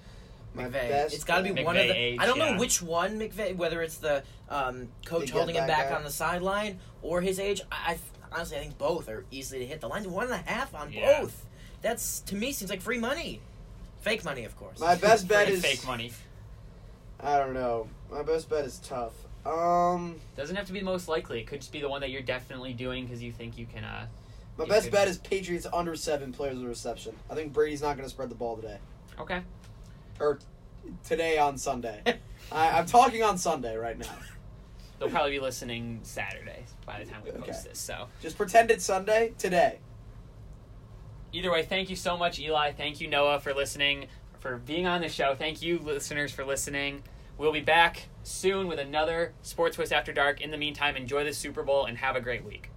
McVay. It's got to be McVay one of the age, I don't yeah. know which one McVay, whether it's the um, coach holding him back out. On the sideline or his age. I, I honestly I think both are easily to hit the line. One and a half on yeah. both. That's to me seems like free money. Fake money, of course. My best bet is fake money. I don't know. My best bet is tough. Um, Doesn't have to be the most likely. It could just be the one that you're definitely doing because you think you can... Uh, my best bet is Patriots under seven players with reception. I think Brady's not going to spread the ball today. Okay. Or today on Sunday. I, I'm talking on Sunday right now. They'll probably be listening Saturday by the time we post okay. this. So just pretend it's Sunday today. Either way, thank you so much, Eli. Thank you, Noah, for listening, for being on the show. Thank you, listeners, for listening. We'll be back soon with another Sports Voice After Dark. In the meantime, enjoy the Super Bowl and have a great week.